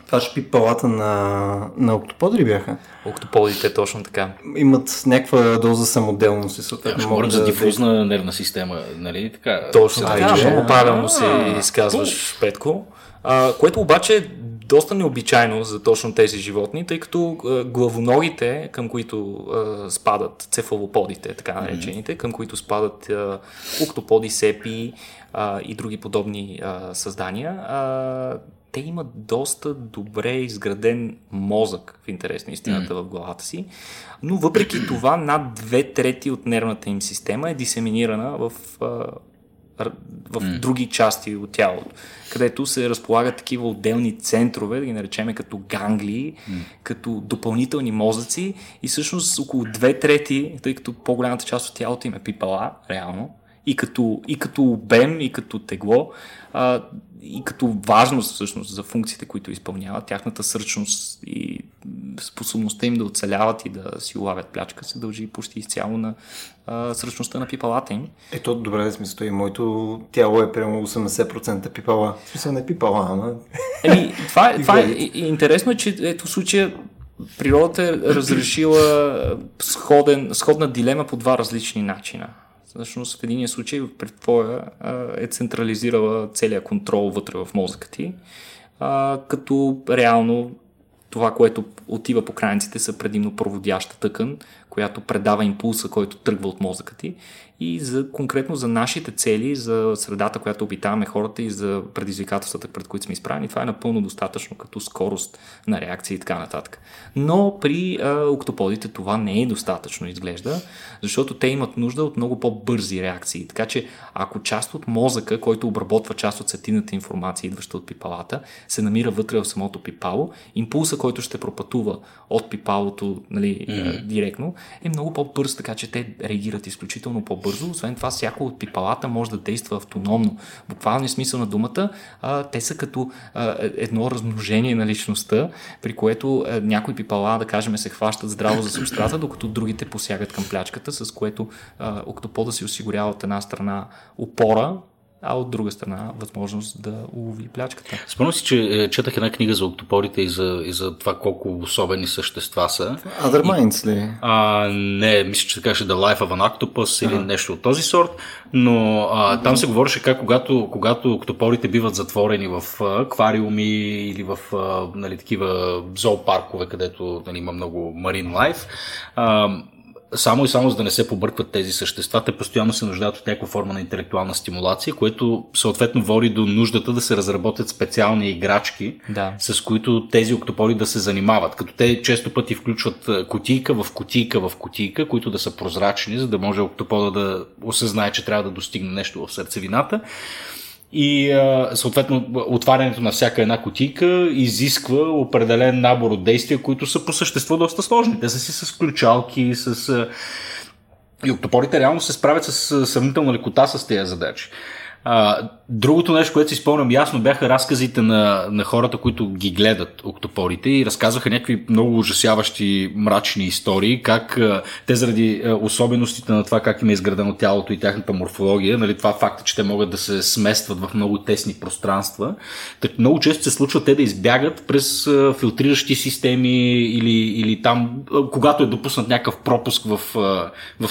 Това ще пипалата на октоподи ли бяха? Октоподите, точно така. Имат някаква доза самоделност и съответно могат да... дифузна нервна система, нали? Така, точно така, много правилно се изказваш, Петко. Което обаче е доста необичайно за точно тези животни, тъй като главоногите, към които спадат цефалоподите, така наречените, към които спадат октоподи, сепи и други подобни създания, те имат доста добре изграден мозък, в интерес на истината, в главата си, но въпреки това над 2/3 от нервната им система е дисеминирана в други части от тялото, където се разполагат такива отделни центрове, да ги наречем като ганглии, като допълнителни мозъци и всъщност около 2/3, тъй като по-голямата част от тялото им е пипала, реално, и като обем, и като тегло, и като важност всъщност за функциите, които изпълняват, тяхната сръчност и способността им да оцеляват и да си улавят плячка се дължи почти изцяло на сръчността на пипалата им. Ето, добре, смисъл, и моето тяло е прямо 80% пипала. Смисъл, не пипала, ама... Това е интересно, че ето в случая природата е разрешила сходна дилема по два различни начина. Всъщност в единия случай при твоя е централизирала целия контрол вътре в мозъка ти, като реално това, което отива по крайниците, са предимно проводяща тъкан, която предава импулса, който тръгва от мозъка ти. И конкретно за нашите цели, за средата, която обитаваме хората и за предизвикателствата, пред които сме изправени, това е напълно достатъчно като скорост на реакция и така нататък. Но при октоподите това не е достатъчно, изглежда, защото те имат нужда от много по-бързи реакции. Така че ако част от мозъка, който обработва част от сетивната информация, идваща от пипалата, се намира вътре в самото пипало, импулса, който ще пропътува от пипалото, нали, директно, е много по-бърз, така че те реагират изключително по-бързо. Освен това, всяко от пипалата може да действа автономно. Буквалния смисъл на думата, те са като едно размножение на личността, при което някои пипала, да кажем, се хващат здраво за субстрата, докато другите посягат към плячката, с което октопода си осигурява от една страна опора, а от друга страна възможност да улови плячката. Спомням си, че четах една книга за октоподите и за това колко особени същества са. Other Minds ли? Не, мисля, че се каже The Life of an Octopus или нещо от този сорт, но там се говореше как когато октоподите биват затворени в аквариуми или в такива зоопаркове, където има много marine life, само и само за да не се побъркват тези същества, те постоянно се нуждаят от някаква форма на интелектуална стимулация, което съответно води до нуждата да се разработят специални играчки, с които тези октоподи да се занимават. Като те често пъти включват кутийка в кутийка, които да са прозрачни, за да може октопода да осъзнае, че трябва да достигне нещо в сърцевината. И съответно отварянето на всяка една кутийка изисква определен набор от действия, които са по същество доста сложни. Те са си с ключалки, и октоподите реално се справят с сравнителна лекота с тези задачи. Другото нещо, което си спомням ясно, бяха разказите на хората, които ги гледат октоподите и разказваха някакви много ужасяващи мрачни истории, как те заради особеностите на това как им е изградено тялото и тяхната морфология, нали, това факта, че те могат да се сместват в много тесни пространства, так много често се случва те да избягат през филтриращи системи или там, когато е допуснат някакъв пропуск в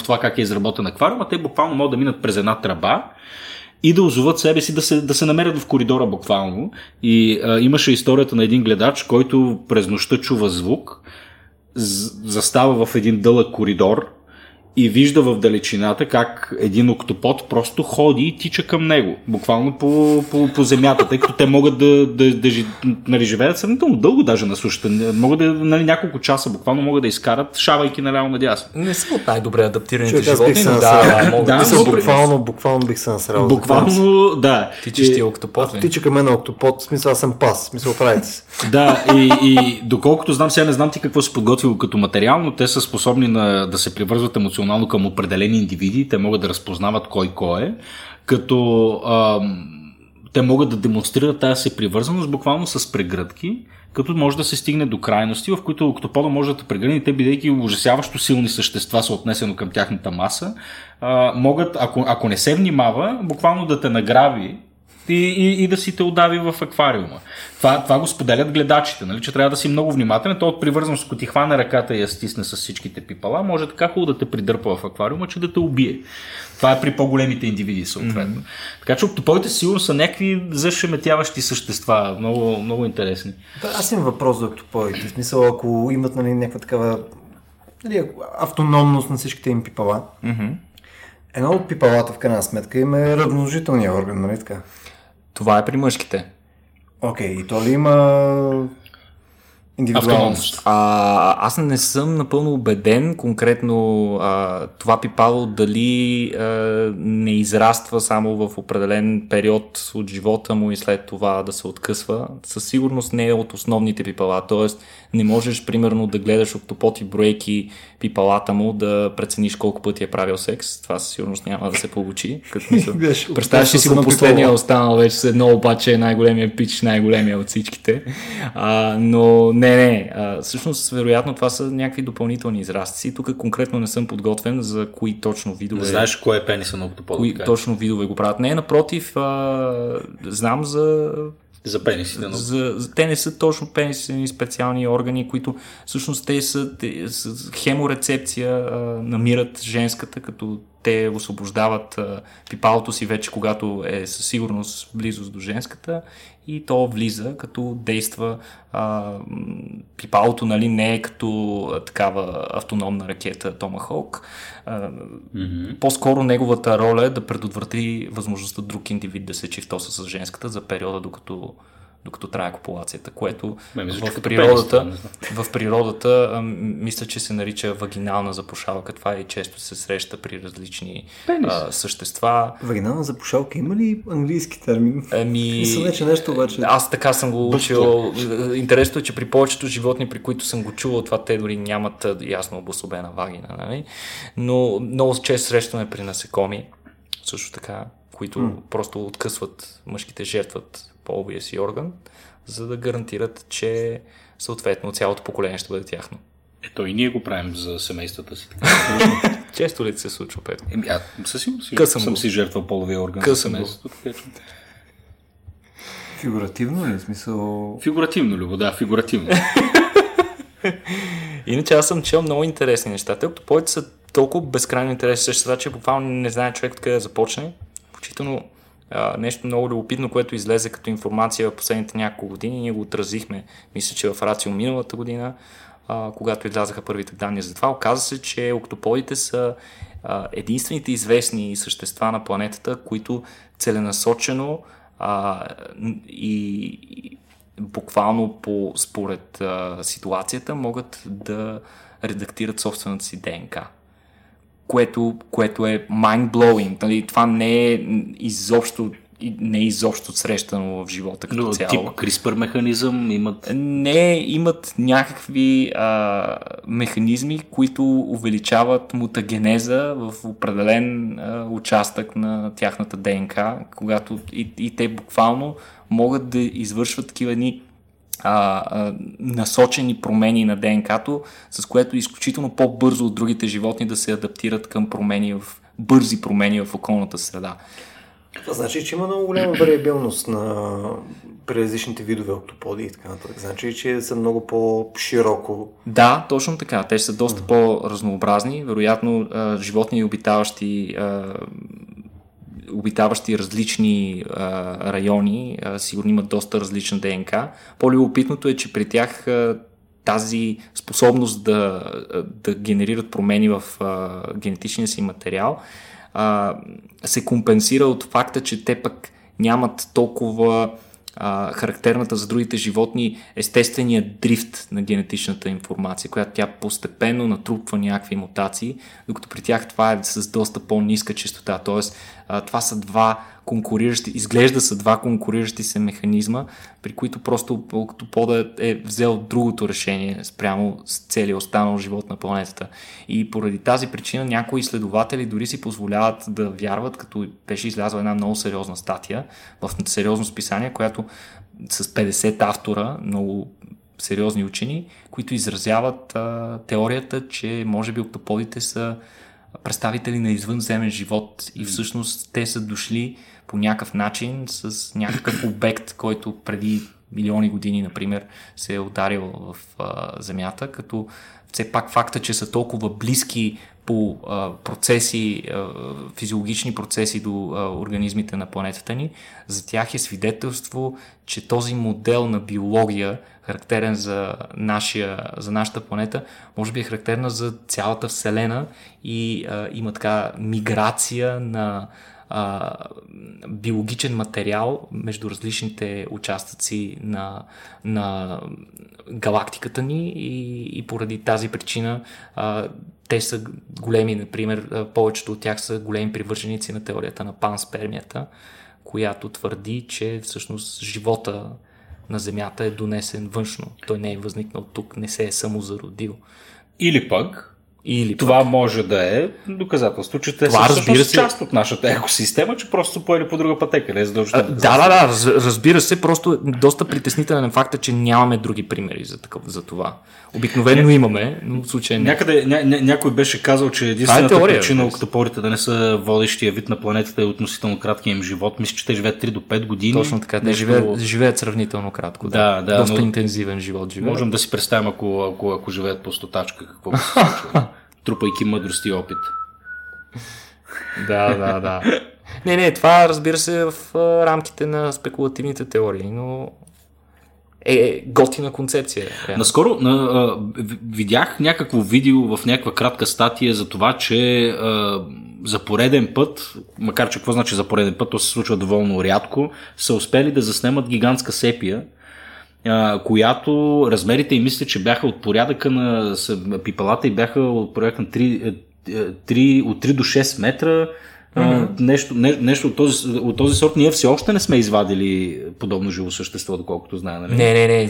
това как е изработен аквариум, те буквално могат да минат през една тръба и да озоват себе си, да се намерят в коридора буквално. И имаше историята на един гледач, който през нощта чува звук, застава в един дълъг коридор и вижда в далечината как един октопод просто ходи и тича към него, буквално по земята, тъй като те могат да живеят сравнително дълго даже на сушата. Могат няколко часа буквално могат да изкарат, шавайки наляво надясно. Не са от най-добре адаптираните животни, но буквално бих се насрал. Буквално, да. Тичаш ти октопод. Тича към мен октопод, в смисъл аз съм пас, в смисъл правите си. Да, и доколкото знам, сега не знам ти какво си подготвил като материал, но те са способни да се привързват емоционално към определени индивиди, те могат да разпознават кой е, като те могат да демонстрират тази привързаност буквално с прегръдки, като може да се стигне до крайности, в които октопода може да те прегръдне, те бидейки ужасяващо силни същества, съотнесено към тяхната маса, могат, ако не се внимава, буквално да те награби и да си те удави в аквариума. Това го споделят гледачите, нали? Че трябва да си много внимателен. Той от привързаност, като ти хване ръката и я стисне с всичките пипала, може така хубаво да те придърпа в аквариума, че да те убие. Това е при по-големите индивиди съответно. Mm-hmm. Така че октопоите сигурно са някакви зашеметяващи същества, много, много интересни. Да, аз имам въпрос за октопоите. В смисъл, ако имат, нали, някаква такава, нали, автономност на всичките им пипала, mm-hmm. едно от пипалата в крайна сметка им е размножителния орган, нали така? Това е при мъжките. Окей, и то ли има индивидуалност? Аз не съм напълно убеден конкретно това пипало дали не израства само в определен период от живота му и след това да се откъсва. Със сигурност не е от основните пипала, т.е. не можеш примерно да гледаш октопот и броейки пипалата му да прецениш колко пъти е правил секс. Това със сигурност няма да се получи. Представяш си го последния останал вече с едно, обаче е най-големия пич, най-големия от всичките. Но не. Всъщност, вероятно, това са някакви допълнителни израстци. Тук конкретно не съм подготвен за кои точно видове. Не знаеш кое е пениса на октопода? Кои точно видове го правят? Не, напротив, знам за... За пенисите. Те не са точно пенисени специални органи, които всъщност те са с хеморецепция, намират женската, като те освобождават пипалото си вече, когато е със сигурност близост до женската, и то влиза, като действа пипалото, нали, не е като такава автономна ракета Томахок. Mm-hmm. По-скоро неговата роля е да предотврати възможността друг индивид да се чифтоса с женската за периода, докато трае копулацията, което в природата мисля, че се нарича вагинална запушалка. Това и често се среща при различни същества. Вагинална запушалка има ли английски термин? Аз така съм го учил. Интересно е, че при повечето животни, при които съм го чувал, това те дори нямат ясно обособена вагина. Нали? Но много често срещаме при насекоми, също така, които просто откъсват, мъжките жертват по-обия си орган, за да гарантират, че съответно цялото поколение ще бъде тяхно. Ето и ние го правим за семействата си. Така. Често ли се случва, Петко? Съм си жертва половия орган за семейството. Фигуративно ли? Смисъл... Фигуративно, Любо, да, фигуративно. Иначе аз съм чел много интересни неща. Те октопоите са толкова безкрайно интересни същества, че буквално не знае човек откъде да започне. Включително нещо много любопитно, което излезе като информация в последните няколко години. Ние го отразихме, мисля, че в Рацио миналата година, когато излязаха първите данни за това. Оказа се, че октоподите са единствените известни същества на планетата, които целенасочено и буквално според ситуацията могат да редактират собствената си ДНК. Което е mind-blowing. Нали? Това не е изобщо срещано в живота като цяло. Тип CRISPR механизъм имат? Не, имат някакви механизми, които увеличават мутагенеза в определен участък на тяхната ДНК, когато и те буквално могат да извършват такива едни насочени промени на ДНК-то, с което изключително по-бързо от другите животни да се адаптират към бързи промени в околната среда. Това значи, че има много голяма вариабилност на различните видове октоподи и така нататък. Значи, че са много по-широко. Да, точно така. Те са доста по-разнообразни. Вероятно, животни, обитаващи различни райони, сигурно имат доста различна ДНК. По-любопитното е, че при тях тази способност да генерират промени в генетичния си материал се компенсира от факта, че те пък нямат толкова характерната за другите животни естествения дрифт на генетичната информация, която тя постепенно натрупва някакви мутации, докато при тях това е с доста по-ниска честота. Тоест, това са два конкуриращи се механизма, при които просто октопода е взел другото решение спрямо с целия останал живот на планетата. И поради тази причина някои изследователи дори си позволяват да вярват, като беше излязла една много сериозна статия в сериозно списание, която с 50 автора, много сериозни учени, които изразяват теорията, че може би октоподите са представители на извънземен живот и всъщност те са дошли по някакъв начин с някакъв обект, който преди милиони години, например, се е ударил в Земята, като все пак факта, че са толкова близки по процеси, физиологични процеси до организмите на планетата ни, за тях е свидетелство, че този модел на биология, характерен за нашата планета, може би е характерна за цялата Вселена и има така миграция на биологичен материал между различните участъци на галактиката ни и поради тази причина те са големи, например, повечето от тях са големи привърженици на теорията на панспермията, която твърди, че всъщност живота на Земята е донесен външно. Той не е възникнал тук, не се е самозародил. Или това може да е доказателство, че те това, са част от нашата екосистема, че просто са поели по друга пътека. Разбира се, просто доста притеснителен факт е, че нямаме други примери за това. Обикновено имаме, но в случая не. Някъде някой беше казал, че единствената причина октопорите да не са водещия вид на планетата е относително краткия им живот. Мисля, че те живеят 3 до 5 години. Точно така, те живеят сравнително кратко. Да, доста интензивен живот живеят. Можем да си представим, ако живеят по стотачка, какво би се случило. Трупайки мъдрост и опит. Да. Не, това разбира се в рамките на спекулативните теории, но е готина концепция. Реально. Наскоро видях някакво видео в някаква кратка статия за това, че за пореден път, макар че какво значи за пореден път, то се случва доволно рядко, са успели да заснемат гигантска сепия, която размерите и мисля, че бяха от порядъка на пипалата и бяха от порядъка на 3 до 6 метра. Нещо от този сорт. Ние все още не сме извадили подобно живо същество, доколкото знае. Нали? Не,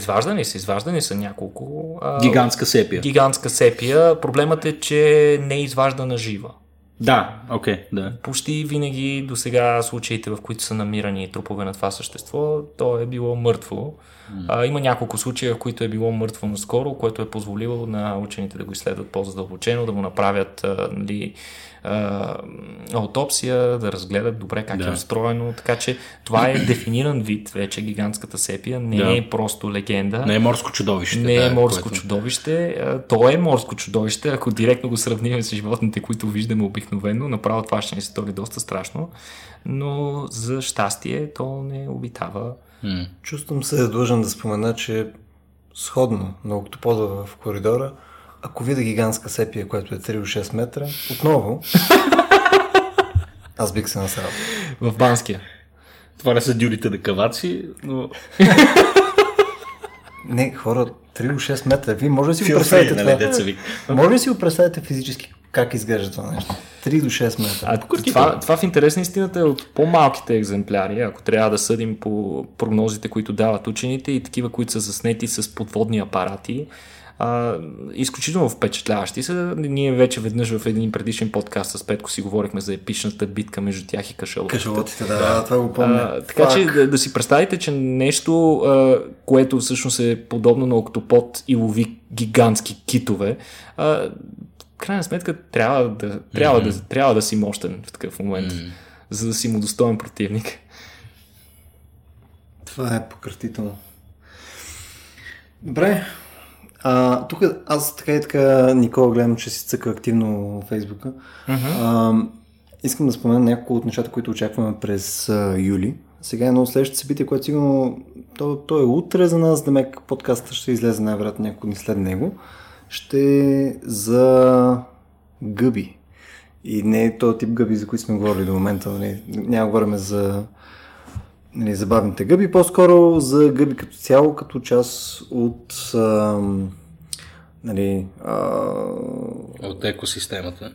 изваждани са няколко. Гигантска сепия. Проблемът е, че не е изваждана жива. Да. Почти винаги до сега случаите, в които са намирани трупове на това същество, то е било мъртво. Има няколко случая, в които е било мъртво наскоро, което е позволило на учените да го изследват по-задълбочено, да му направят аутопсия, да разгледат добре как е устроено. Така че това е дефиниран вид вече, гигантската сепия. Не е просто легенда. Не е морско чудовище. Не е морско чудовище. То е морско чудовище. Ако директно го сравним с животните, които виждаме обикновено, направо това ще ни се стори доста страшно. Но за щастие то не обитава. Чувствам се длъжен да спомена, че сходно на октопода в коридора, ако видя гигантска сепия, която е 3-6 метра, отново аз бих се насрал. В Банския. Това не са дюрите на каваци, но... Не, хора, 3-6 метра. Вие може да си го представите това? Може да си го представите физически? Как изглежда това нещо? 3 до 6 метра. Това в интерес на истината е от по-малките екземпляри, ако трябва да съдим по прогнозите, които дават учените и такива, които са заснети с подводни апарати. Изключително впечатляващи са. Ние вече веднъж в един предишен подкаст с Петко си говорихме за епичната битка между тях и кашалотите. Кашалотите, да, това го помня. Така че да си представите, че нещо, което всъщност е подобно на октопод и лови гигантски китове, крайна сметка трябва да си мощен в такъв момент, за да си му достоен противник. Това е пократително. Добре. Тук аз така, Никола, гледам, че си цъка активно в Фейсбука. Искам да спомена няколко от нещата, които очакваме през юли. Сега е едно от следващите събития, което сигурно то е утре за нас, демек подкастът ще излезе най-вероятно няколко дни след него. Ще за гъби. И не е този тип гъби, за които сме говорили до момента. Няма говорим за забавните гъби, по-скоро за гъби като цяло, като част от от екосистемата.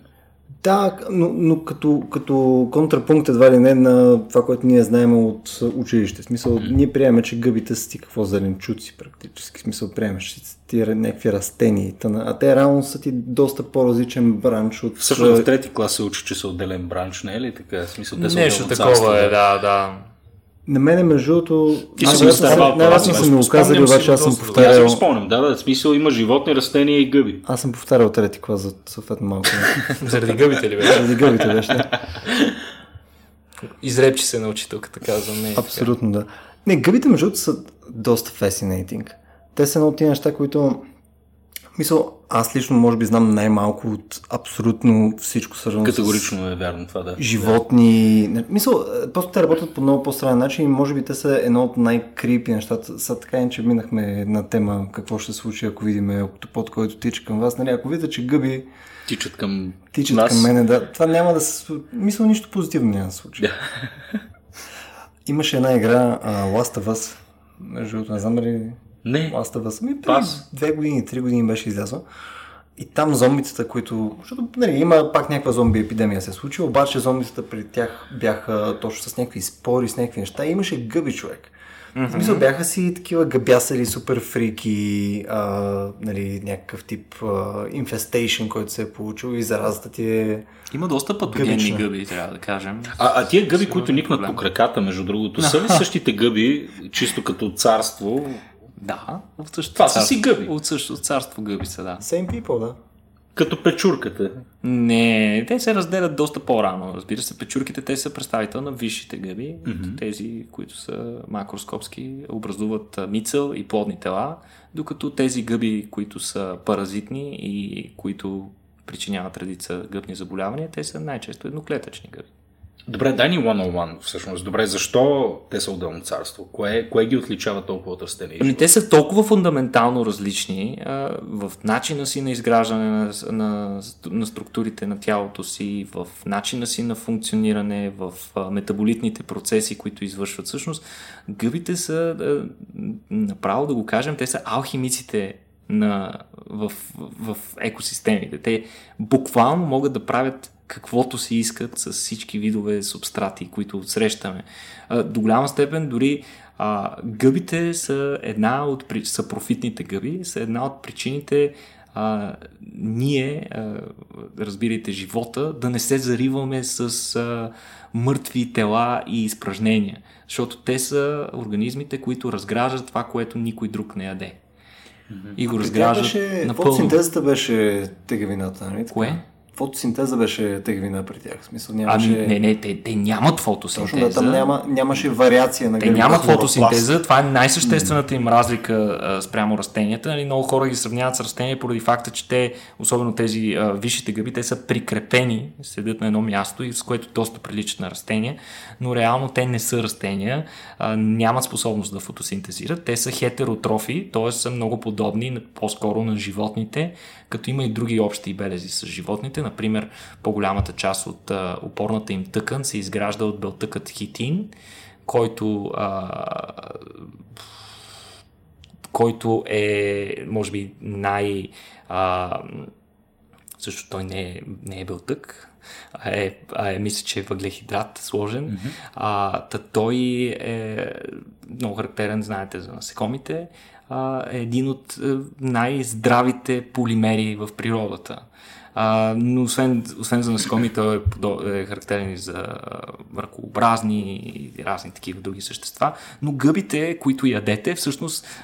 Да, но като контрапункт едва ли не на това, което ние знаем от училище. В смисъл, ние приемаме, че гъбите са ти какво зеленчуци практически. В смисъл, приемаме, че са ти някакви растения. А те реално са ти доста по-различен бранч от... Всъщност в трети клас се учи, че са отделен бранч, не е ли така? В смисъл, те са нещо такова е, да. На мене междуто... Аз не съм го казали, обаче аз съм повтарял... Аз не спомням, да, в смисъл има животни, растения и гъби. Аз съм повтарял трети клас за съответно малко. Заради гъбите ли беше? Заради гъбите беше, да. Изрепчи се научи тук, така за мен. Абсолютно, да. Не, гъбите междуто са доста fascinating. Те са едно от тези неща, които... Мисъл, аз лично може би знам най-малко от абсолютно всичко свързано. Категорично е вярно това, да. Животни. Да. Мисъл, просто те работят по много по-странен начин и може би те са едно от най-крипи нещата. Са така, че минахме една тема какво ще се случи, ако видим октопод, който тича към вас. Нали, ако видите, че гъби тичат към нас. Към мене, да. Това няма да се... Мисъл, нищо позитивно няма да се случи. Имаше една игра Last of Us. Между, не знам ли... Не. Аз това съм и преди 2-3 години беше излязла. И там зомбицата, които... Защото нали, има пак някаква зомби епидемия се случи, обаче зомбицата при тях бяха точно с някакви спори, с някакви неща и имаше гъби човек. В смисъл бяха си такива гъбясали, супер фрики, нали, някакъв тип инфестейшн, който се е получил и заразата ти е... Има доста патогенни гъби, трябва да кажем. А тия гъби, които никнат по краката, между другото, са ли същите гъби, чисто като царство? Да, от същото царство. Това са си гъби. От същото царство гъби са, да. Same people, да. Като печурката. Не, те се разделят доста по-рано. Разбира се, печурките те са представител на висшите гъби. Mm-hmm. Тези, които са макроскопски, образуват мицел и плодни тела, докато тези гъби, които са паразитни и които причиняват редица гъбни заболявания, те са най-често едноклетъчни гъби. Добре, дай ни one-on-one всъщност. Добре, защо те са отделно царство? Кое ги отличава толкова от растения? Те са толкова фундаментално различни в начина си на изграждане на структурите на тялото си, в начина си на функциониране, в метаболитните процеси, които извършват. Всъщност, гъбите са, направо да го кажем, те са алхимиците в екосистемите. Те буквално могат да правят каквото си искат с всички видове субстрати, които срещаме. До голяма степен дори гъбите са профитните гъби, са една от причините ние, разбирайте живота, да не се зариваме с мъртви тела и изпражнения, защото те са организмите, които разграждат това, което никой друг не яде. И го разграждат напълно. Фотосинтезата беше тегавината, нали? Кое? Фотосинтеза беше тегвина при тях. В смисъл, нямаше... Те нямат фотосинтеза. Точно, да, там нямаше вариация на гъби. Те нямат фотосинтеза, това е най-съществената им разлика спрямо растенията. Много хора ги сравняват с растения поради факта, че те, особено тези висшите гъби, те са прикрепени, седят на едно място, и с което доста приличат на растения, но реално те не са растения, нямат способност да фотосинтезират. Те са хетеротрофи, т.е. са много подобни по-скоро на животните, като има и други общи белези с животните. Например, по-голямата част от опорната им тъкан се изгражда от белтъкът хитин, който е, може би, също той не е белтък, мисля, че е въглехидрат сложен. Mm-hmm. Той е много характерен, знаете, за насекомите. Е един от най-здравите полимери в природата. Но освен за насекоми, той е характерен и за ръкообразни и разни такива други същества, но гъбите, които ядете, всъщност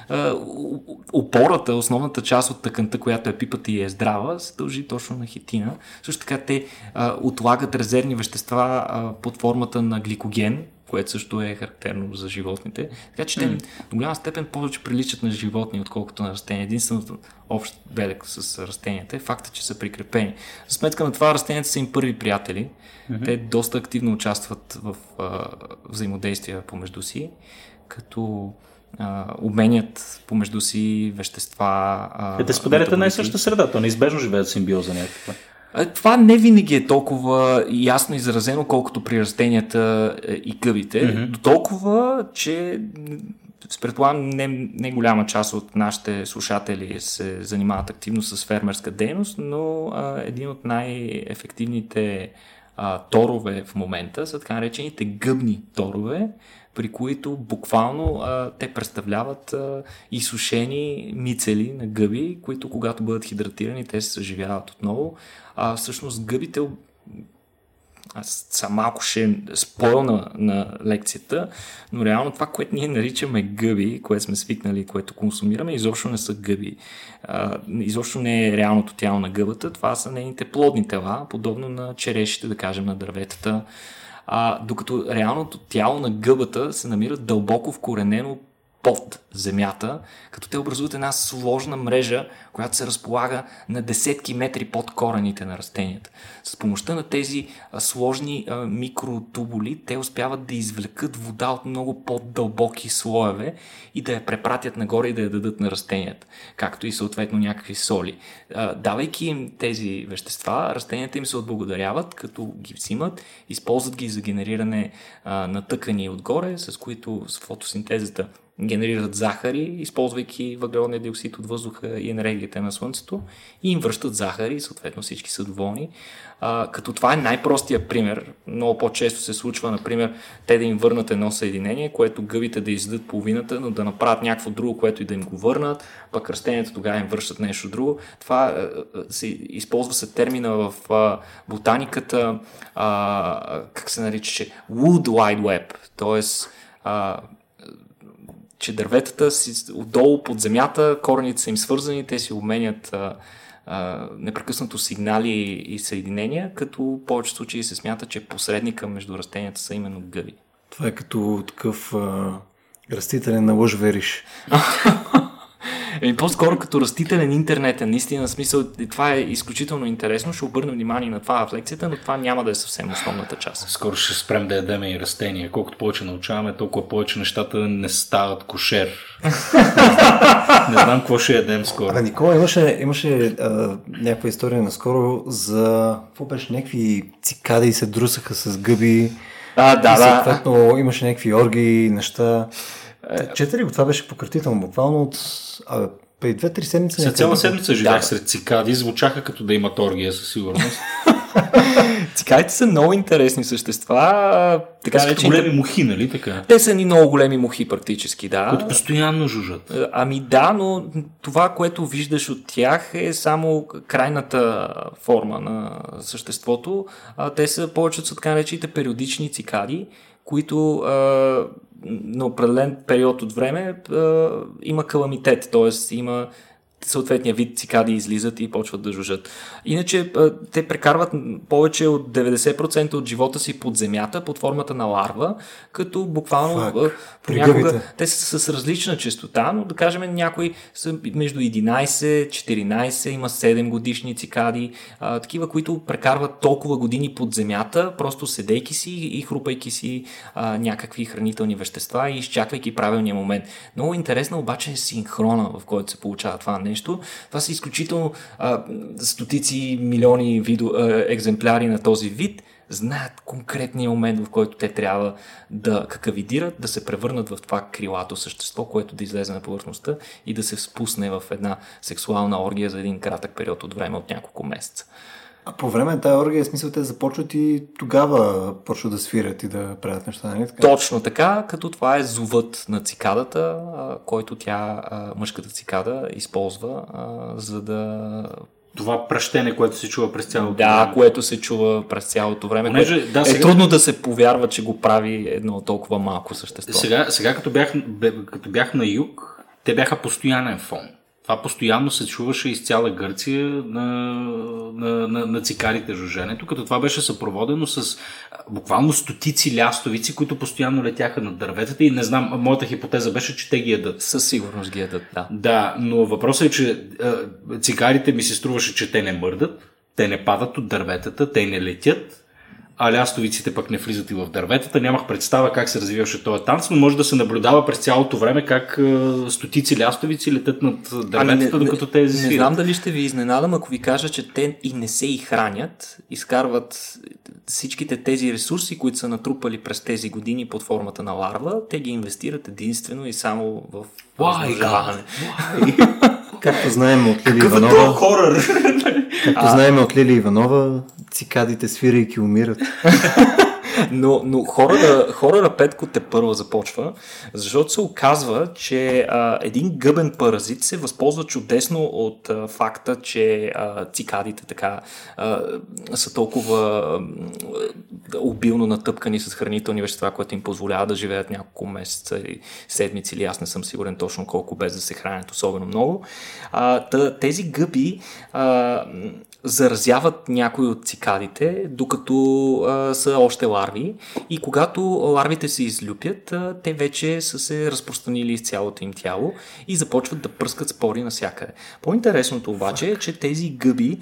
опората, основната част от тъканта, която е пипата и е здрава, се дължи точно на хитина. Също така те отлагат резервни вещества под формата на гликоген, което също е характерно за животните. Така че те до голяма степен повече приличат на животни, отколкото на растения. Единственото общ белег с растенията е факта, че са прикрепени. За сметка на това растенията са им първи приятели. Mm-hmm. Те доста активно участват в взаимодействия помежду си, като обменят помежду си вещества. Те споделят една и съща среда, то неизбежно живеят симбиоза някаква. Това не винаги е толкова ясно изразено, колкото при растенията и гъбите. Mm-hmm. До толкова, че предполагам не голяма част от нашите слушатели се занимават активно с фермерска дейност, но един от най-ефективните торове в момента са така наречените гъбни торове, при които буквално те представляват изсушени мицели на гъби, които когато бъдат хидратирани, те се съживяват отново. Всъщност гъбите аз съм малко ще спойл на лекцията, но реално това, което ние наричаме гъби, което сме свикнали, което консумираме, изобщо не са гъби. Изобщо не е реалното тяло на гъбата, това са нейните плодни тела, подобно на черешите, да кажем, на дърветата. Докато реалното тяло на гъбата се намира дълбоко вкоренено под земята, като те образуват една сложна мрежа, която се разполага на десетки метри под корените на растенията. С помощта на тези сложни микротубули, те успяват да извлекат вода от много по-дълбоки слоеве и да я препратят нагоре и да я дадат на растенията, както и съответно някакви соли. Давайки им тези вещества, растенията им се отблагодаряват, като ги взимат, използват ги за генериране на тъкани отгоре, с които с фотосинтезата генерират захари, използвайки въглеродния диоксид от въздуха и енергията на Слънцето, и им връщат захари, съответно всички са доволни. Като това е най-простия пример. Много по-често се случва, например, те да им върнат едно съединение, което гъбите да издадат половината, но да направят някакво друго, което и да им го върнат, пък растенията тогава им връщат нещо друго. Това се използва се термина в ботаниката, как се нарича, Wood Wide Web, т.е. че дърветата си отдолу под земята, корените са им свързани, те си обменят непрекъснато сигнали и съединения, като в повечето случаи се смята, че посредника между растенията са именно гъби. Това е като такъв растителен на лъж вериш. По-скоро като растителен интернет е наистина смисъл. Това е изключително интересно. Ще обърнем внимание на това в лекцията, но това няма да е съвсем основната част. Скоро ще спрем да ядем и растения. Колкото повече научаваме, толкова повече нещата не стават кошер. Не знам какво ще ядем скоро. Никола, имаше някаква история наскоро за... Какво беше? Някакви цикади се друсаха с гъби. Да. Съответно имаше някакви оргии, неща... Четири го, това беше пократително, буквално от преди 2-3 седмици. След цяла седмица живях сред цикади, звучаха като да имат оргия със сигурност. Цикадите са много интересни същества. Така са големи мухи, нали така? Те са ни много големи мухи практически, да. Които постоянно жужат. Ами да, но това, което виждаш от тях е само крайната форма на съществото. Те са повечето са така наречените периодични цикади, които на определен период от време има каламитет, т.е. има съответния вид цикади излизат и почват да жужат. Иначе те прекарват повече от 90% от живота си под земята, под формата на ларва, като буквално понякога те са с различна честота, но да кажем някои са между 11-14, има 7 годишни цикади, такива, които прекарват толкова години под земята, просто седейки си и хрупайки си някакви хранителни вещества и изчаквайки правилния момент. Много интересно обаче е синхрона, в който се получава това нещо. Това са изключително стотици милиони екземпляри на този вид, знаят конкретния момент, в който те трябва да какавидират, да се превърнат в това крилато същество, което да излезе на повърхността и да се спусне в една сексуална оргия за един кратък период от време от няколко месеца. А по време на тая оргия, в смисъл, те започват и тогава почват да свирят и да правят неща, нали така? Точно така, като това е зовът на цикадата, който тя, мъжката цикада, използва, за да... Това пращене, което се чува през цялото време. Да, което се чува през цялото време. Понеже, да, сега... Е трудно да се повярва, че го прави едно толкова малко същество. Сега като бях на юг, те бяха постоянен фон. Това постоянно се чуваше из цяла Гърция на цикарите жуженето, като това беше съпроводено с буквално стотици лястовици, които постоянно летяха над дърветата и не знам, моята хипотеза беше, че те ги ядат. Със сигурност ги ядат, да. Да, но въпросът е, че цикарите ми се струваше, че те не мърдат, те не падат от дърветата, те не летят, а лястовиците пък не влизат и в дърветата. Нямах представа как се развиваше този танц, но може да се наблюдава през цялото време как стотици лястовици летят над дърветата, докато те свирят. Не знам дали ще ви изненадам, ако ви кажа, че те и не се и хранят, изкарват всичките тези ресурси, които са натрупали през тези години под формата на ларва, те ги инвестират единствено и само в размножаване. Както знаем от Лили Иванова, цикадите свирайки умират. Но хора на Петко те първа започва, защото се оказва, че един гъбен паразит се възползва чудесно от факта, че цикадите така са толкова обилно натъпкани с хранителни вещества, което им позволява да живеят няколко месеца или седмици, или аз не съм сигурен точно колко, без да се хранят особено много. Тези гъби заразяват някои от цикадите, докато са още ларви, и когато ларвите се излюпят, те вече са се разпространили из цялото им тяло и започват да пръскат спори навсякъде. По-интересното обаче е, че тези гъби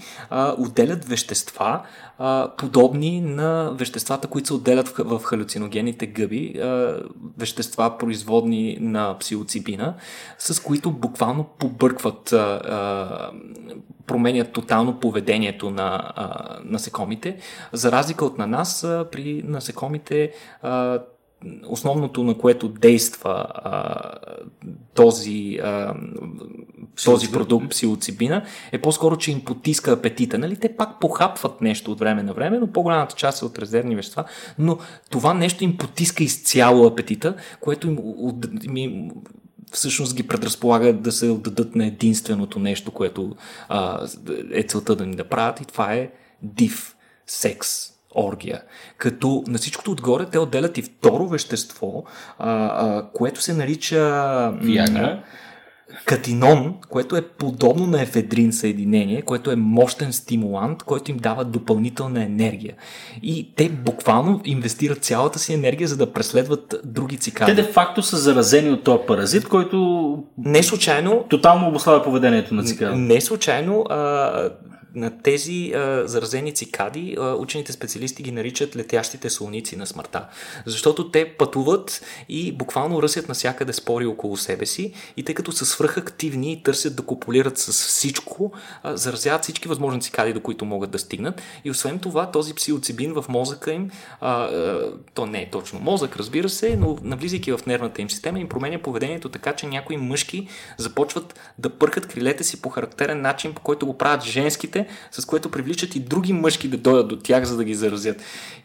отделят вещества, подобни на веществата, които се отделят в халюциногенните гъби, вещества производни на псилоцибина, с които буквално побъркват, променят тотално поведението на насекомите. За разлика от на нас, при насекомите основното, на което действа този продукт псилоцибина, е по-скоро, че им потиска апетита. Нали? Те пак похапват нещо от време на време, но по-голямата част е от резервни вещества, но това нещо им потиска изцяло апетита, което им всъщност ги предразполага да се отдадат на единственото нещо, което е целта да ни направят, и това е див, секс, оргия. Като на всичкото отгоре те отделят и второ вещество, което се нарича Виагра. Катинон, което е подобно на ефедрин съединение, което е мощен стимулант, който им дава допълнителна енергия. И те буквално инвестират цялата си енергия, за да преследват други цикади. Те де-факто са заразени от този паразит, който не случайно тотално обуславя поведението на цикади. Не случайно на тези заразени цикади учените специалисти ги наричат летящите солници на смъртта. Защото те пътуват и буквално ръсят навсякъде спори около себе си, и тъй като са свръхактивни и търсят да копулират с всичко, заразяват всички възможни цикади, до които могат да стигнат. И освен това, този псилоцибин в мозъка им, то не е точно мозък, разбира се, но навлизайки в нервната им система, им променя поведението така, че някои мъжки започват да пъркат крилете си по характерен начин, по който го правят женските, с което привличат и други мъжки да дойдат до тях, за да ги заразят.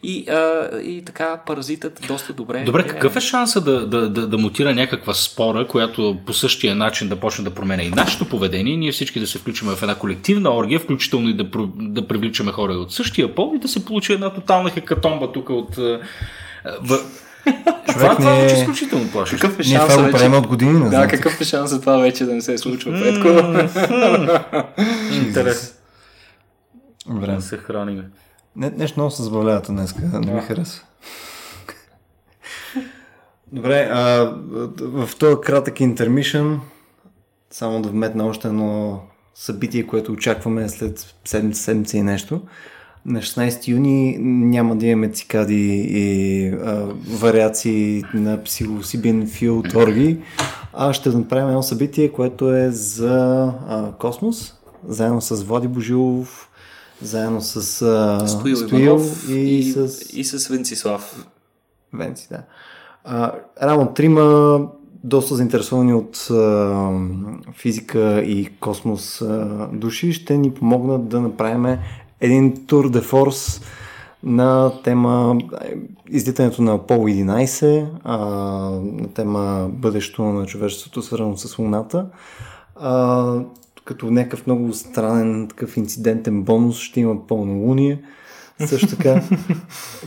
И така паразитът доста добре... Добре, какъв е шанса да мутира някаква спора, която по същия начин да почне да променя и нашето поведение, ние всички да се включим в една колективна оргия, включително и да привличаме хора от същия пол, и да се получи една тотална хекатомба тук от... Това вече изключително плаши. Какъв е шанс това вече... от години, да, знаете. Какъв е шанса това вече да не се случва, Петко? Интересно. Време. Да се храниме. Нещо много се забавлявате днеска, не ми харесва. Добре, в този кратък интермишън само да вметна още едно събитие, което очакваме след седмица и нещо. На 16 юни няма да имаме цикади и вариации на псилосибин филд орги, а ще направим едно събитие, което е за космос, заедно с Влади Божилов, заедно с Стоил и с Венцислав. Венци, да. Равно трима доста заинтересовани от физика и космос души ще ни помогнат да направим един тур де форс на тема излитането на Apollo 11, на тема бъдещето на човечеството, свързано с Луната. Като някакъв много странен такъв инцидентен бонус ще има пълнолуние. Също така.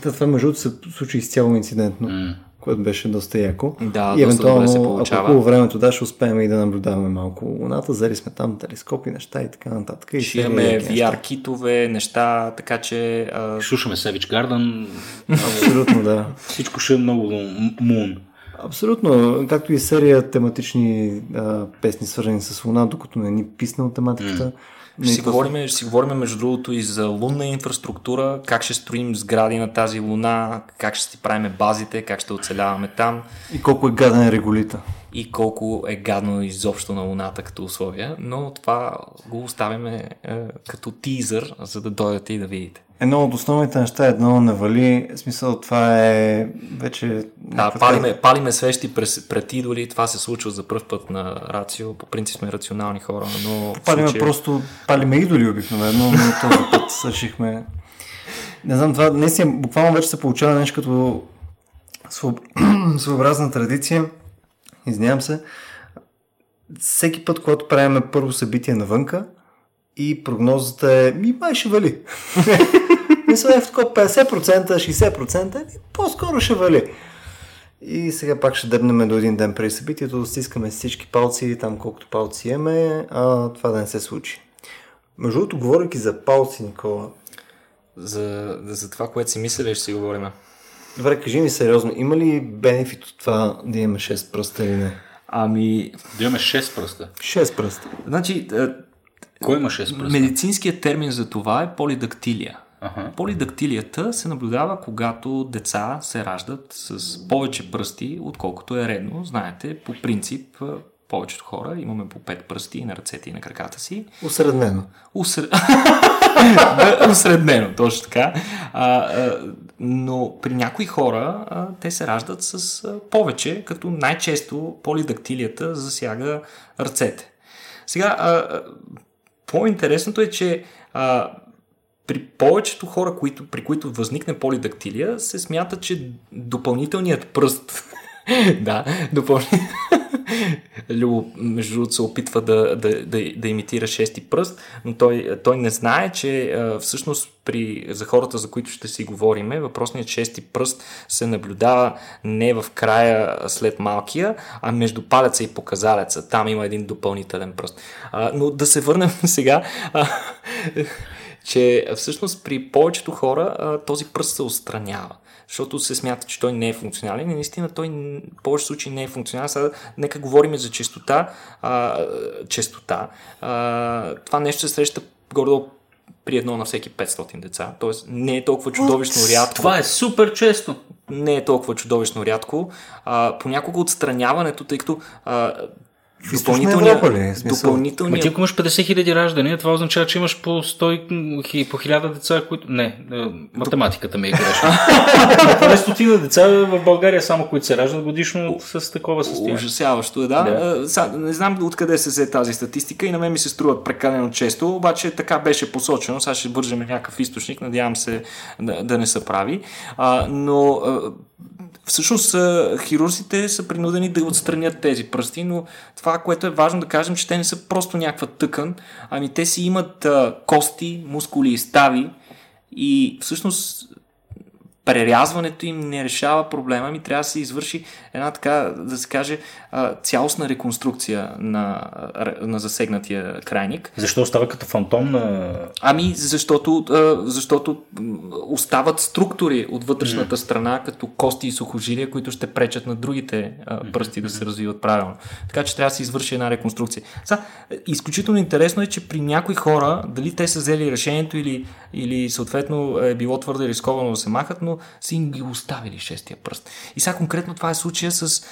Това между другото се случи изцяло инцидентно, което беше доста яко. Да, и евентуално, ако по времето ще успеем и да наблюдаваме малко Луната, взели сме там телескопи, неща и така нататък. И ще имаме VR-китове, неща, така че... Слушаме Savage Garden. Абсолютно, да. Всичко ще е много мун. Абсолютно, както и серия тематични песни, свързани с Луна, докато не ни писна от тематиката. Ще си говорим между другото и за лунна инфраструктура, как ще строим сгради на тази Луна, как ще си правим базите, как ще оцеляваме там. И колко е гаден е реголита. И колко е гадно изобщо на Луната като условия, но това го оставяме като тизър, за да дойдете и да видите. Едно от основните неща едно навали, смисъл това е вече... Да, палиме свещи пред идоли, това се случва за пръв път на Рацио, по принцип сме рационални хора, но... Палиме идоли обикновено, но този път свършихме... Не знам, това днес е, буквално вече се получава нещо като своеобразна традиция. Извинявам се. Всеки път, когато правим първо събитие навънка и прогнозата е май ще вали. Мисля, е в такова 50%, 60%, по-скоро ще вали. И сега пак ще дъбнем до един ден преди събитието, да стискаме всички палци, там колкото палци имаме, а това да не се случи. Между другото, говоряки за палци, Никола. За това, което си мисля, ще си говорим. Добре, кажи ми сериозно, има ли бенефит от това да имаме 6 пръста или не? Ами... Да имаме 6 пръста? 6 пръста. Значи... Кой има 6 пръста? Медицинският термин за това е полидактилия. Ага. Полидактилията се наблюдава, когато деца се раждат с повече пръсти, отколкото е редно. Знаете, по принцип, повечето хора имаме по 5 пръсти на ръцете и на краката си. Усреднено. Усреднено, точно така. Но при някои хора те се раждат с повече, като най-често полидактилията засяга ръцете. Сега, по-интересното е, че при повечето хора, при които възникне полидактилия, се смята, че допълнителният пръст... да, допълнителният... Любо, между другото, се опитва да имитира шести пръст, но той не знае, че всъщност за хората, за които ще си говорим, въпросният шести пръст се наблюдава не в края след малкия, а между палеца и показалеца. Там има един допълнителен пръст. Но да се върнем сега... че всъщност при повечето хора този пръст се отстранява, защото се смята, че той не е функционален и наистина той в повечето случаи не е функционален. Сега нека говорим за честота. Това нещо се среща горе-долу при едно на всеки 500 деца, т.е. не е толкова чудовищно рядко. Това е супер често! Не е толкова чудовищно рядко. Понякога отстраняването, тъй като... Допълнителния... Ти ако имаш 50 хиляди раждания, това означава, че имаш по 100 по 1000 деца, които... Не, математиката ми е грешна. Това е стотина деца в България само, които се раждат годишно с такова състояние. Ужасяващо е, да. Не знам откъде се взе тази статистика и на мен ми се струват прекалено често, обаче така беше посочено. Сега ще вържем някакъв източник, надявам се да не се прави. Но... Всъщност хирурзите са принудени да отстранят тези пръсти, но това, което е важно да кажем, че те не са просто някаква тъкан, ами те си имат кости, мускули и стави и всъщност прерязването им не решава проблема, ами трябва да се извърши една така, да се каже, цялостна реконструкция на засегнатия крайник. Защо остава като фантом на... Ами защото остават структури от вътрешната страна, като кости и сухожилия, които ще пречат на другите пръсти да се развиват правилно. Така че трябва да се извърши една реконструкция. Сега, изключително интересно е, че при някои хора, дали те са взели решението или съответно е било твърде рисковано да се махат, но са им ги оставили шестия пръст. И сега конкретно това е случая с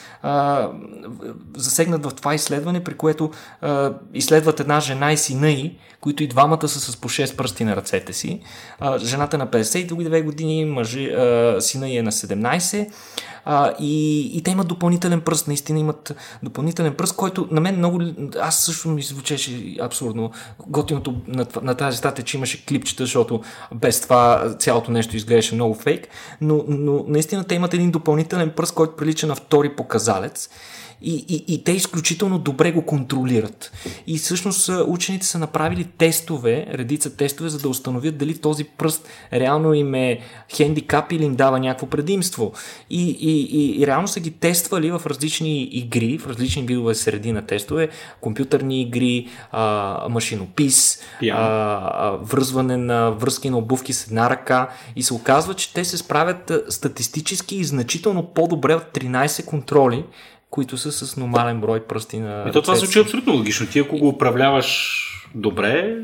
засегнат в това изследване, при което изследват една жена и сина ѝ, които и двамата са с по 6 пръсти на ръцете си. Жената на 52 години, сина ѝ е на 17 и те имат допълнителен пръст, наистина имат допълнителен пръст, който на мен много... Аз също ми звучеше абсурдно. Готиното на тази статия, че имаше клипчета, защото без това цялото нещо изглеждаше много фейк, но наистина те имат един допълнителен пръст, който прилича на втори показалец. И те изключително добре го контролират. И всъщност учените са направили редица тестове, за да установят дали този пръст реално им е хендикап или им дава някакво предимство. И реално са ги тествали в различни игри, в различни видове среди на тестове, компютърни игри, машинопис, връзване на връзки на обувки с една ръка и се оказва, че те се справят статистически и значително по-добре от 13 контроли, които са с нормален брой пръсти на... И то това звучи абсолютно логично. Ти ако го управляваш добре,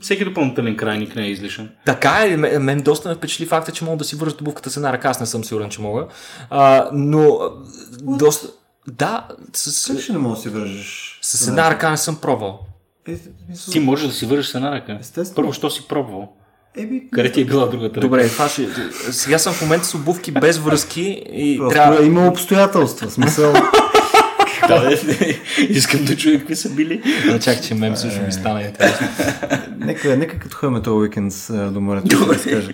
всеки допълнителен крайник не е излишен. Така е. Мен доста ме впечатли факта, че мога да си вържа обувката с една ръка. Аз не съм сигурен, че мога. Но доста... Да, Как ще не мога да си вържеш? С една ръка не съм пробвал. Ти можеш да си вържеш с една ръка. Първо, що си пробвал? Къде ти е била другата? Добре, сега съм в момента с обувки без връзки и трябва... Има обстоятелства, смисъл... Искам да чуя какви са били. Чакай, че мем също ми стана интересно. Нека като ходим този уикенд до морето да разкажа.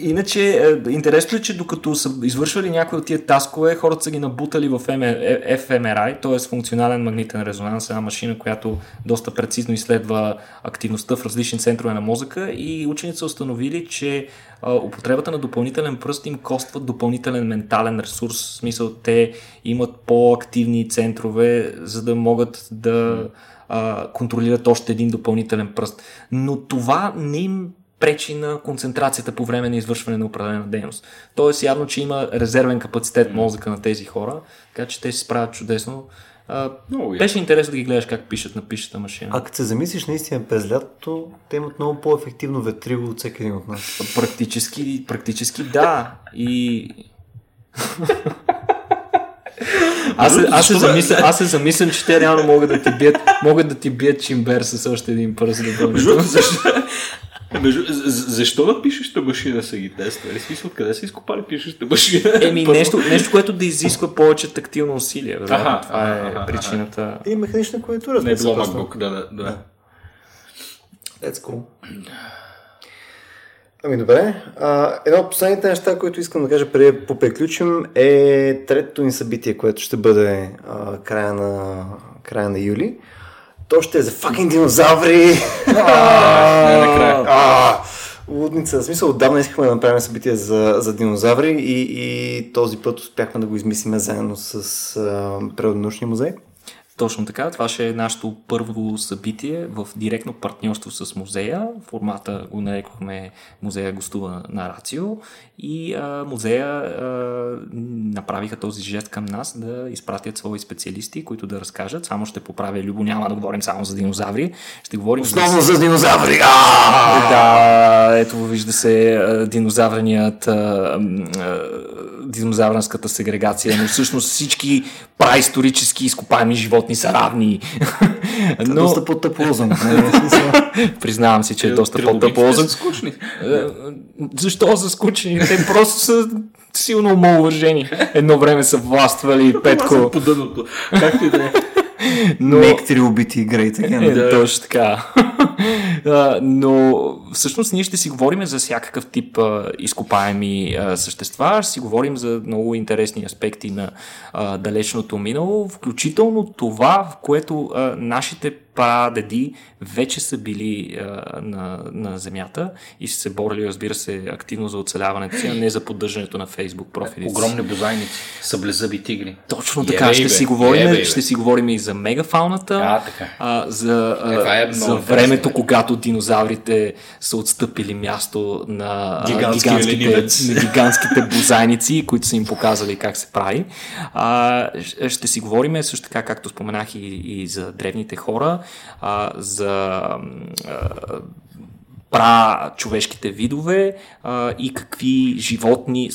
Иначе, интересно е, че докато са извършвали някои от тия таскове, хората са ги набутали в fMRI, т.е. функционален магнитен резонанс, една машина, която доста прецизно изследва активността в различни центрове на мозъка, и учените са установили, че употребата на допълнителен пръст им коства допълнителен ментален ресурс, в смисъл те имат по-активни центрове, за да могат да контролират още един допълнителен пръст. Но това не им пречи на концентрацията по време на извършване на определена дейност. Тоест явно, че има резервен капацитет мозъка на тези хора, така че те се справят чудесно. Беше интересно да ги гледаш как пишат на пишата машина. А като се замислиш наистина през лятото, те имат много по-ефективно ветриво от всеки един от нас. Практически да. И... Аз се замислям, че те реално могат да ти бият чимбер с още един пръст. Защо да пишеща машина са ги тествали? В смисъл, къде са изкопали пишеща машина? Нещо, което да изисква повече тактилно усилие. Това е причината. И механична клавиатура. Не е било MacBook, да. That's cool. Ами добре. Едно от последните неща, които искам да кажа преди да поприключим, е третото ни събитие, което ще бъде края на юли. То ще е за fucking динозаври! Лудница. В смисъл, отдавна искахме да направим събитие за динозаври и този път успяхме да го измислим заедно с Природонаучния музей. Точно така. Това ще е нашето първо събитие в директно партньорство с музея. Формата го нарекохме "Музея гостува на Рацио", и музея направиха този жест към нас да изпратят свои специалисти, които да разкажат. Само ще поправя Любо, няма да говорим само за динозаври. Ще говорим основно за динозаври! Да, ето вижда се динозавренската сегрегация, но всъщност всички праисторически изкопаеми животни са равни. Но... доста по-тъплозен. Признавам си, че е доста по-тъплозен. Защо са скучни? Те просто са силно умоуважени. Едно време са властвали Петко. Както и да е. Некоторые убити игри. Точно така. Но всъщност ние ще си говорим за всякакъв тип изкопаеми същества, ще си говорим за много интересни аспекти на далечното минало, включително това, в което нашите прадеди вече са били на земята и са се борили, разбира се, активно за оцеляването си, а не за поддържането на Фейсбук профилите. Огромни бозайници, саблезъби тигри. Точно така, ще си говорим и за мегафауната, за времето, когато динозаврите са отстъпили място на гигантските бозайници, които са им показали как се прави. Ще си говорим също така, както споменах, и за древните хора, за човешките видове и какви животни,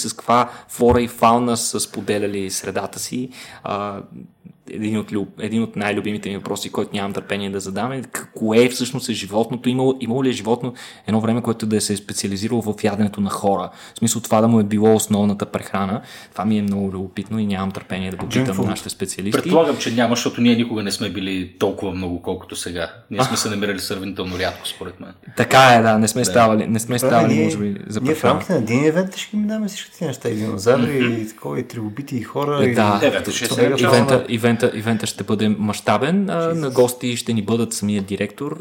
с каква флора и фауна са споделяли средата си. Един от най-любимите ми въпроси, който нямам търпение да задам, е кое всъщност е животното, имало ли е животно едно време, което да се е специализирало в яденето на хора. В смисъл, това да му е било основната прехрана. Това ми е много любопитно и нямам търпение да попитам нашите специалисти. Предполагам, че няма, защото ние никога не сме били толкова много, колкото сега. Ние сме се намирали сравнително рядко, според мен. Така е, да, не сме ставали, може би, за прехрана. Ние в рамките на един евент ще ми даваме всички неща, и динозаври, и трилобити, и хора, Ивента ще бъде мащабен. На гости ще ни бъдат самия директор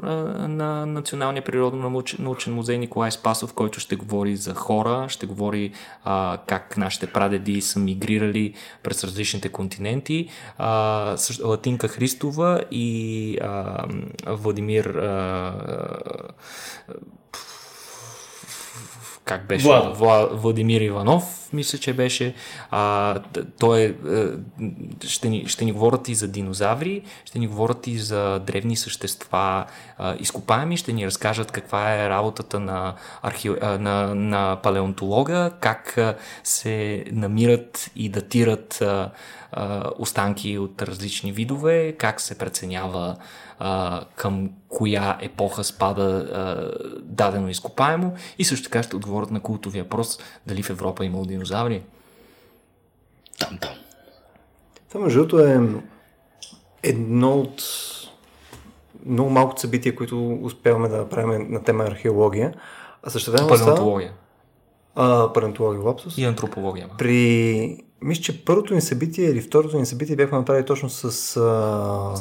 на Националния природо-научен музей Николай Спасов, който ще говори за хора, ще говори как нашите прадеди са мигрирали през различните континенти. Латинка Христова и Владимир Владимир Иванов, мисля, че беше. Ще ни говорят и за динозаври, ще ни говорят и за древни същества изкопаеми, ще ни разкажат каква е работата на палеонтолога, как се намират и датират останки от различни видове, как се преценява към коя епоха спада дадено изкопаемо, и също така ще отговорят на култовия въпрос дали в Европа имало динозаври. Там. Това, между другото, е едно от много малко събития, които успяваме да направим на тема археология. Палеонтология. Палеонтология, лапсус. И антропология. Мисля, че първото ни събитие или второто ни събитие бяхме направили точно с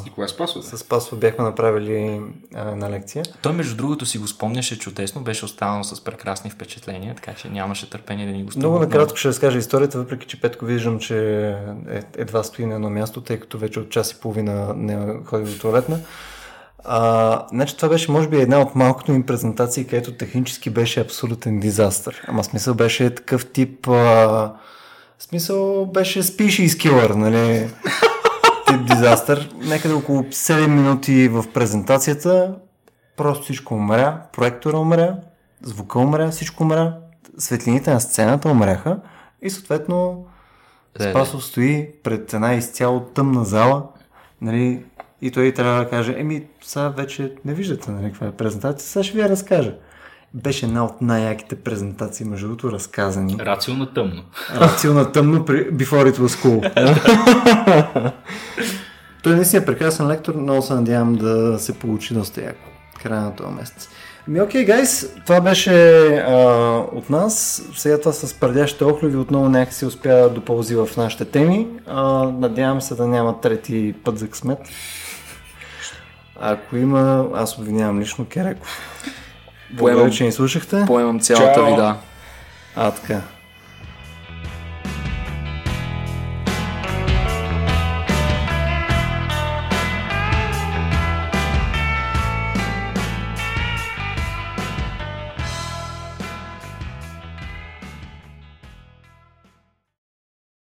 Николай Спасов. С Спасов бяхме направили една лекция. Той, между другото, си го спомняше чудесно, беше останал с прекрасни впечатления, така че нямаше търпение да ни го спомня. Много накратко ще разкажа историята, въпреки че Петко виждам, че едва стои на едно място, тъй като вече от час и половина не ходи до тоалетна. Значи това беше, може би, една от малкото им презентации, където технически беше абсолютен дизастър. Ама смисъл беше такъв тип... смисъл беше спиш и скилър, нали? Тип дизастър. Някъде около 7 минути в презентацията. Просто всичко умря. Проектора умря, звука умря, всичко умря. Светлините на сцената умряха. И съответно Спасов стои пред една изцяло тъмна зала. Нали? И той трябва да каже, сега вече не виждате, нали, каква е презентация. Сега ще ви я разкажа. Беше една от най-яките презентации, между другото, разказани. Рацио на тъмно. Рацио на тъмно, before it was cool. Той наистина е прекрасен лектор, много се надявам да се получи доста яко. Края на този месец. Окей, гайс, това беше от нас. Сега това с пърдящите охлюви отново някак се успя да доползи в нашите теми. Надявам се да няма трети път за късмет. Ако има, аз обвинявам лично Кереков. Благодаря, че ни слушахте. Поемам цялата вида. Така.